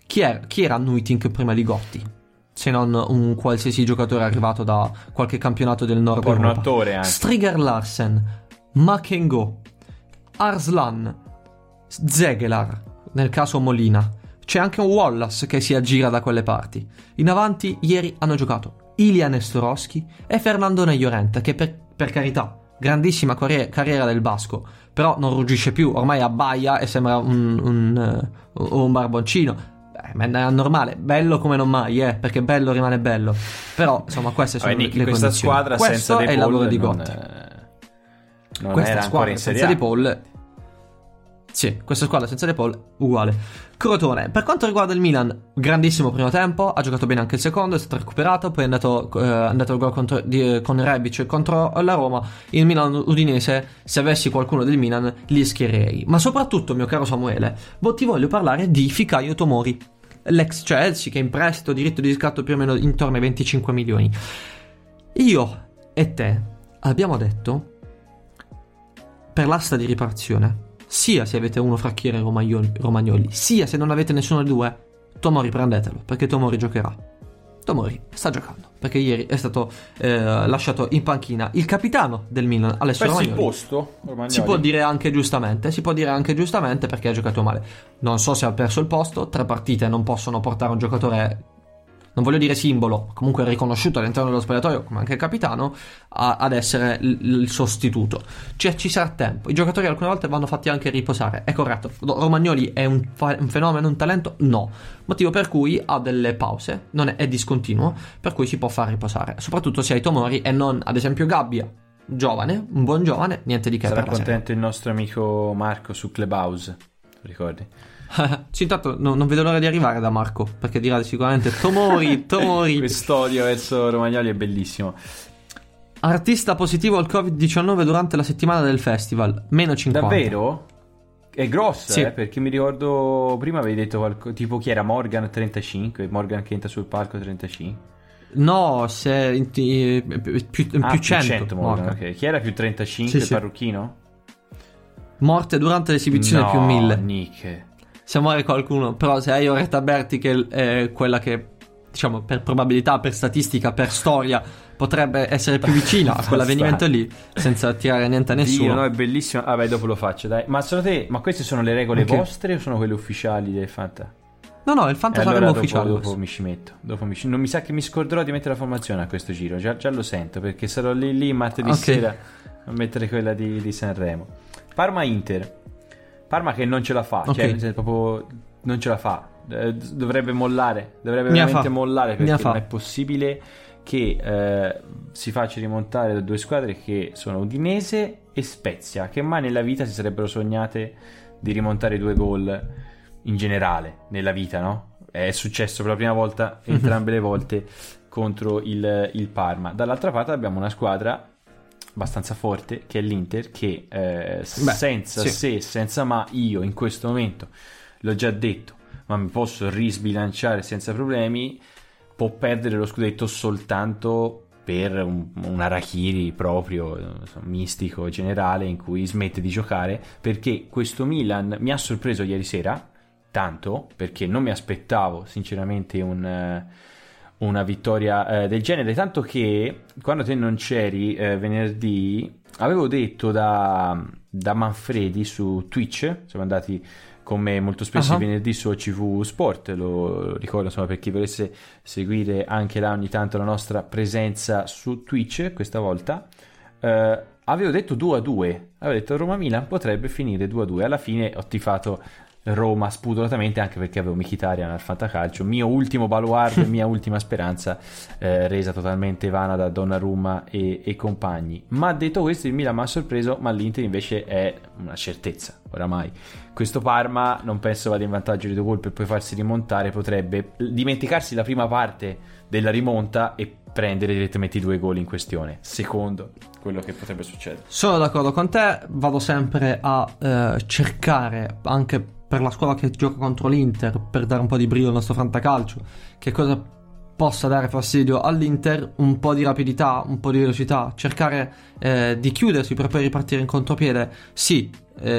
Chi era Nuitink prima di Gotti? Se non un qualsiasi giocatore arrivato da qualche campionato del nord Europa. Un attore anche. Strigar Larsen, Makengo, Arslan, Zegelar, nel caso Molina. C'è anche un Wallace che si aggira da quelle parti. In avanti ieri hanno giocato Ilya Nestorovski e Fernandone Llorente, che per carità, grandissima carriera del Basco, però non ruggisce più, ormai abbaia e sembra un barboncino. Ma è normale, bello come non mai, perché bello rimane bello. Però insomma queste sono le questa condizioni. Squadra questo senza è il lavoro di Gotti. Questa squadra senza De Paul... Sì, questa squadra senza De Paul uguale. Crotone, per quanto riguarda il Milan, grandissimo primo tempo, ha giocato bene anche il secondo, è stato recuperato, poi è andato al gol con Rebic contro la Roma. Il Milan-Udinese, se avessi qualcuno del Milan li schiererei. Ma soprattutto, mio caro Samuele, ti voglio parlare di Fikayo Tomori, l'ex Chelsea, che in prestito, diritto di riscatto più o meno intorno ai 25 milioni. Io e te abbiamo detto, per l'asta di riparazione, sia se avete uno fra Chieri e Romagnoli, sia se non avete nessuno dei due, Tomori prendetelo, perché Tomori giocherà. Tomori sta giocando, perché ieri è stato lasciato in panchina il capitano del Milan, Alessio Romagnoli. Posto, Romagnoli. Si può dire anche giustamente perché ha giocato male. Non so se ha perso il posto, 3 partite non possono portare un giocatore non voglio dire simbolo, comunque riconosciuto all'interno dello spogliatoio, come anche il capitano, ad essere il sostituto. Cioè ci sarà tempo, i giocatori alcune volte vanno fatti anche riposare, è corretto. Romagnoli è un fenomeno, un talento? No, motivo per cui ha delle pause, non è discontinuo, per cui si può far riposare, soprattutto se hai tumori e non ad esempio Gabbia. Giovane, un buon giovane, niente di che. Sarà contento il nostro amico Marco su Clubhouse, ricordi? Sì, intanto non vedo l'ora di arrivare da Marco, perché dirà sicuramente Tomori. Quest'odio verso Romagnoli è bellissimo. Artista positivo al Covid-19 durante la settimana del festival, meno 50. Davvero? È grossa, sì. Perché mi ricordo prima avevi detto tipo chi era Morgan 35, Morgan che entra sul palco 35. No, se più 100 Morgan. Okay. Chi era più 35? Sì, Parrucchino? Morte durante l'esibizione, no, più 1000. Niche. Se muore qualcuno, però se hai Oretta Berti, che è quella che, diciamo, per probabilità, per statistica, per storia, potrebbe essere più vicina a quell'avvenimento lì, senza tirare niente a nessuno. Dio, no, è bellissimo. Ah, beh, dopo lo faccio, dai. Ma secondo te, ma queste sono le regole vostre o sono quelle ufficiali del Fanta? No, il Fanta allora dopo, ufficiale. Dopo mi ci metto. Non mi sa che mi scorderò di mettere la formazione a questo giro. Già lo sento, perché sarò lì martedì sera a mettere quella di Sanremo. Parma-Inter. Parma che non ce la fa, cioè proprio non ce la fa. Dovrebbe mollare, veramente mollare, perché non è possibile che si faccia rimontare da due squadre che sono Udinese e Spezia, che mai nella vita si sarebbero sognate di rimontare due gol. In generale, nella vita, no? È successo per la prima volta, entrambe le volte, contro il Parma. Dall'altra parte abbiamo una squadra abbastanza forte, che è l'Inter, che se, senza ma, io in questo momento, l'ho già detto, ma mi posso risbilanciare senza problemi, può perdere lo scudetto soltanto per un arachiri proprio mistico generale, in cui smette di giocare, perché questo Milan mi ha sorpreso ieri sera, tanto perché non mi aspettavo sinceramente una vittoria del genere, tanto che quando te non c'eri venerdì avevo detto da Manfredi su Twitch, siamo andati con me molto spesso il venerdì su OCV Sport, lo ricordo, insomma, per chi volesse seguire anche là ogni tanto la nostra presenza su Twitch. Questa volta avevo detto 2-2, avevo detto Roma-Milan potrebbe finire 2-2, alla fine ho tifato Roma spudoratamente, anche perché avevo Mkhitaryan al fantacalcio, mio ultimo baluardo, mia ultima speranza, resa totalmente vana da Donnarumma e compagni. Ma detto questo, il Milan mi ha sorpreso, ma l'Inter invece è una certezza oramai. Questo Parma non penso vada in vantaggio di due gol per poi farsi rimontare, potrebbe dimenticarsi la prima parte della rimonta e prendere direttamente i due gol in questione, secondo quello che potrebbe succedere. Sono d'accordo con te, vado sempre a cercare anche per la squadra che gioca contro l'Inter, per dare un po' di brio al nostro fantacalcio, che cosa possa dare fastidio all'Inter, un po' di rapidità, un po' di velocità, cercare di chiudersi per poi ripartire in contropiede, sì,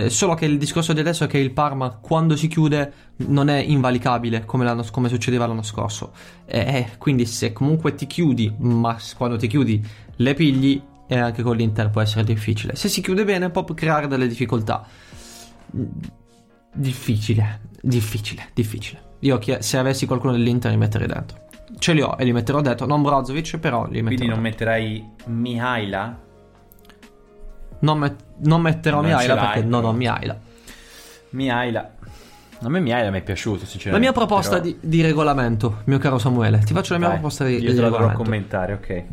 solo che il discorso di adesso è che il Parma quando si chiude non è invalicabile come succedeva l'anno scorso, quindi se comunque ti chiudi, ma quando ti chiudi le pigli, e anche con l'Inter può essere difficile, se si chiude bene può creare delle difficoltà. Difficile. Io se avessi qualcuno dell'Inter li metterei dentro. Ce li ho e li metterò dentro. Non Brozovic, però li metterò. Quindi non metterai Mihaila? Non metterò Mihaila perché non ho Mihaila. A me Mihaila mi è piaciuto, sinceramente. La mia proposta di regolamento, mio caro Samuele. Ti faccio la mia proposta di regolamento. Io te la dovrò commentare, ok?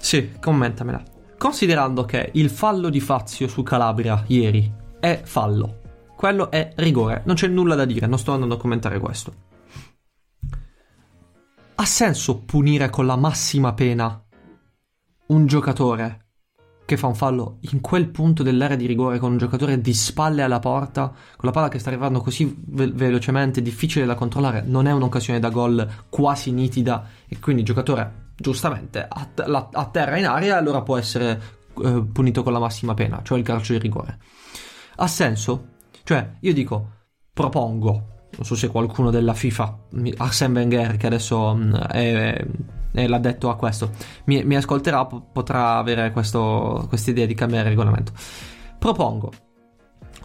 Sì, commentamela. Considerando che il fallo di Fazio su Calabria ieri è fallo, quello è rigore, non c'è nulla da dire, non sto andando a commentare questo. Ha senso punire con la massima pena un giocatore che fa un fallo in quel punto dell'area di rigore, con un giocatore di spalle alla porta, con la palla che sta arrivando così velocemente, difficile da controllare, non è un'occasione da gol quasi nitida, e quindi il giocatore giustamente atterra in aria, allora può essere punito con la massima pena, cioè il calcio di rigore. Ha senso? Cioè, io dico, propongo, non so se qualcuno della FIFA, Arsène Wenger, che adesso è l'addetto a questo, mi ascolterà, potrà avere questa idea di cambiare il regolamento. Propongo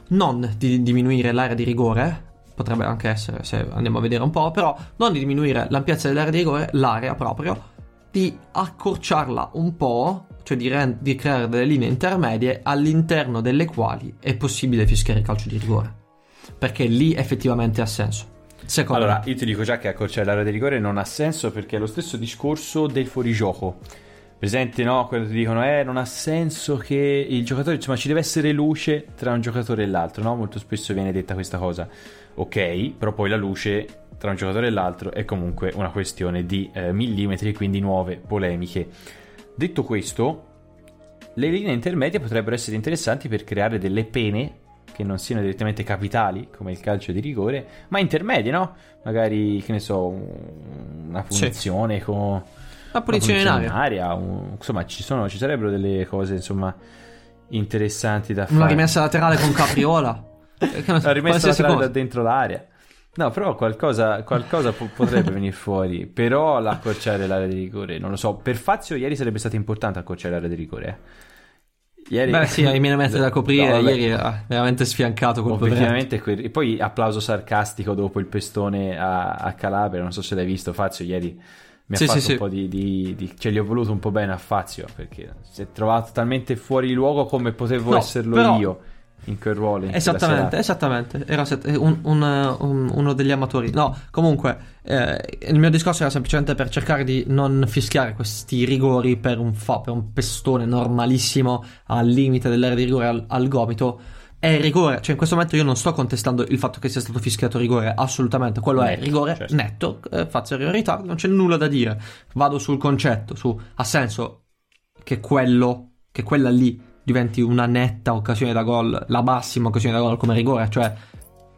non di diminuire l'area di rigore, potrebbe anche essere, se andiamo a vedere un po', però non di diminuire l'ampiezza dell'area di rigore, l'area proprio, di accorciarla un po', cioè di creare delle linee intermedie all'interno delle quali è possibile fischiare il calcio di rigore, perché lì effettivamente ha senso. Secondo allora me. Io ti dico già che accorciare l'area di rigore non ha senso, perché è lo stesso discorso del fuorigioco. Presente, no? Quello che dicono, non ha senso che il giocatore, insomma, ci deve essere luce tra un giocatore e l'altro, no? Molto spesso viene detta questa cosa. Ok, però poi la luce tra un giocatore e l'altro è comunque una questione di millimetri, quindi nuove polemiche. Detto questo, le linee intermedie potrebbero essere interessanti per creare delle pene che non siano direttamente capitali, come il calcio di rigore, ma intermedie, no? Magari, che ne so, una punizione sì. con... La punizione in aria, insomma ci sarebbero delle cose, insomma, interessanti da fare. Una rimessa laterale con Capriola, una rimessa laterale da dentro l'area. No, però qualcosa potrebbe venire fuori. Però l'accorciare l'area di rigore, non lo so. Per Fazio ieri sarebbe stato importante accorciare l'area di rigore. Ieri... Beh sì, hai meno metri da coprire, no, ieri era veramente sfiancato quel poverino. Poi applauso sarcastico dopo il pestone a Calabria, non so se l'hai visto Fazio ieri. Mi sì, ha fatto sì, un po' di cioè gli ho voluto un po' bene a Fazio, perché si è trovato talmente fuori luogo come potevo esserlo però... io in quel ruolo in esattamente era uno degli amatori, no? Comunque il mio discorso era semplicemente per cercare di non fischiare questi rigori per un pestone normalissimo al limite dell'area di rigore, al gomito. È rigore, cioè in questo momento io non sto contestando il fatto che sia stato fischiato rigore, assolutamente, quello netto, è rigore, certo. Netto, Fazio era in ritardo, non c'è nulla da dire. Vado sul concetto, ha senso che quella lì diventi una netta occasione da gol, la massima occasione da gol come rigore, cioè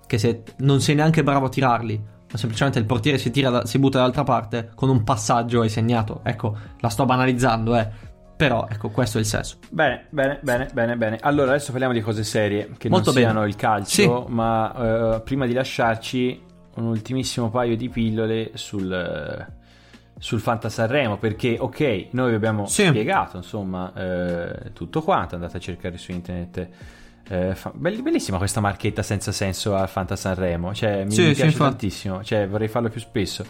che se non sei neanche bravo a tirarli, ma semplicemente il portiere si butta dall'altra parte con un passaggio hai segnato. Ecco, la sto banalizzando, Però ecco, questo è il senso. Bene. Allora adesso parliamo di cose serie che molto non siano bene. Il calcio, sì. Ma prima di lasciarci un ultimissimo paio di pillole sul Fanta Sanremo, perché ok, noi vi abbiamo spiegato insomma tutto quanto, andate a cercare su internet. Bellissima questa marchetta senza senso al Fanta Sanremo, cioè mi piace tantissimo, cioè vorrei farlo più spesso.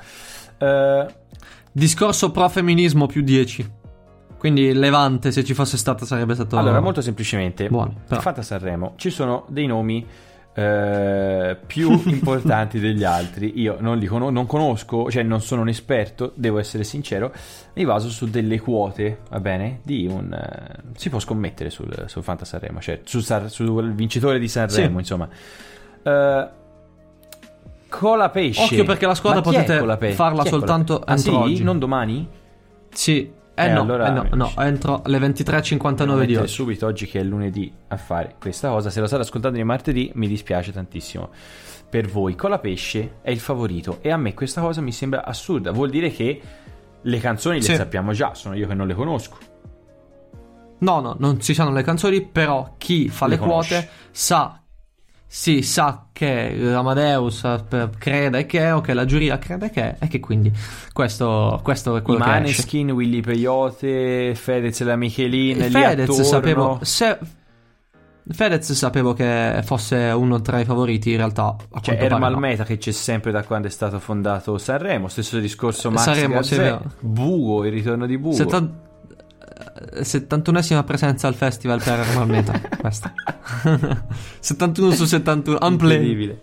Discorso pro femminismo +10. Quindi Levante, se ci fosse stata, sarebbe stato... Allora, molto semplicemente, buono, però... fatta Sanremo, ci sono dei nomi più importanti degli altri. Io non conosco, cioè non sono un esperto, devo essere sincero. Mi baso su delle quote, va bene? Si può scommettere sul Fanta Sanremo, cioè sul vincitore di Sanremo, insomma. Colapesce. Occhio, perché la squadra potete farla soltanto entro oggi. Sì? Non domani? Sì. No, allora, no, entro le 23:59 di oggi. Subito oggi, che è lunedì, a fare questa cosa. Se lo state ascoltando di martedì, mi dispiace tantissimo per voi. Colapesce è il favorito e a me questa cosa mi sembra assurda. Vuol dire che le canzoni le sappiamo già, sono io che non le conosco. No, non si sanno le canzoni, però chi fa le quote sa che Amadeus crede che, o che la giuria crede che, e che quindi questo è quello che esce. Maneskin, Willy Peyote, Fedez e la Michelin, Fedez sapevo che fosse uno tra i favoriti, in realtà cioè Ermal Meta, che c'è sempre da quando è stato fondato Sanremo, stesso discorso Max Sanremo, Gazzè, Bugo, il ritorno di Bugo, 71esima presenza al festival per Ermal Meta. 71/71, incredibile.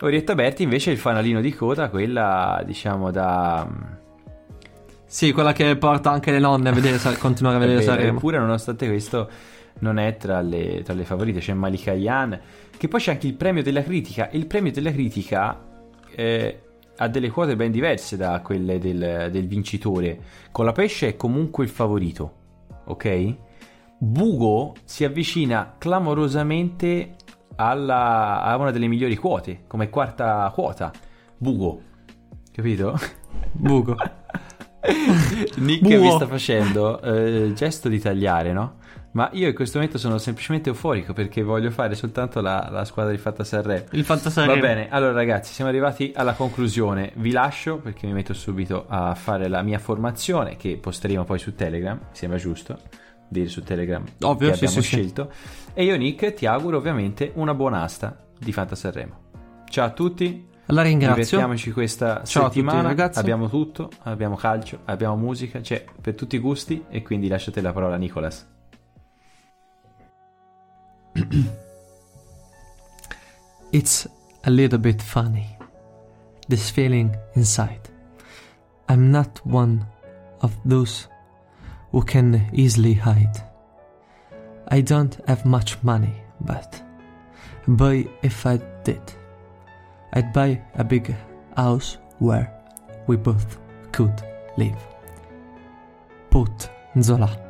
Orietta Berti invece è il fanalino di coda, quella diciamo da quella che porta anche le nonne a vedere continuare a vedere Sanremo. Eppure nonostante questo non è tra le favorite. C'è Malika Ayane, che poi c'è anche il premio della critica, e il premio della critica ha delle quote ben diverse da quelle del vincitore. Colapesce è comunque il favorito, ok? Bugo si avvicina clamorosamente a una delle migliori quote, come quarta quota. Bugo, capito? Bugo. Nick mi sta facendo gesto di tagliare, no? Ma io in questo momento sono semplicemente euforico, perché voglio fare soltanto la squadra di Fanta Sanremo. Il Fanta Sanremo. Va bene, allora ragazzi, siamo arrivati alla conclusione. Vi lascio perché mi metto subito a fare la mia formazione, che posteremo poi su Telegram. Mi sembra giusto dire su Telegram, ovvio, che abbiamo scelto. E io, Nick, ti auguro ovviamente una buona asta di Fanta Sanremo. Ciao a tutti. La ringrazio. Divertiamoci questa settimana. Ciao a tutti, abbiamo tutto, abbiamo calcio, abbiamo musica, c'è per tutti i gusti, e quindi lasciate la parola a Nicolas. It's a little bit funny, this feeling inside. I'm not one of those who can easily hide. I don't have much money, but boy, if I did, I'd buy a big house where we both could live. Put Zola.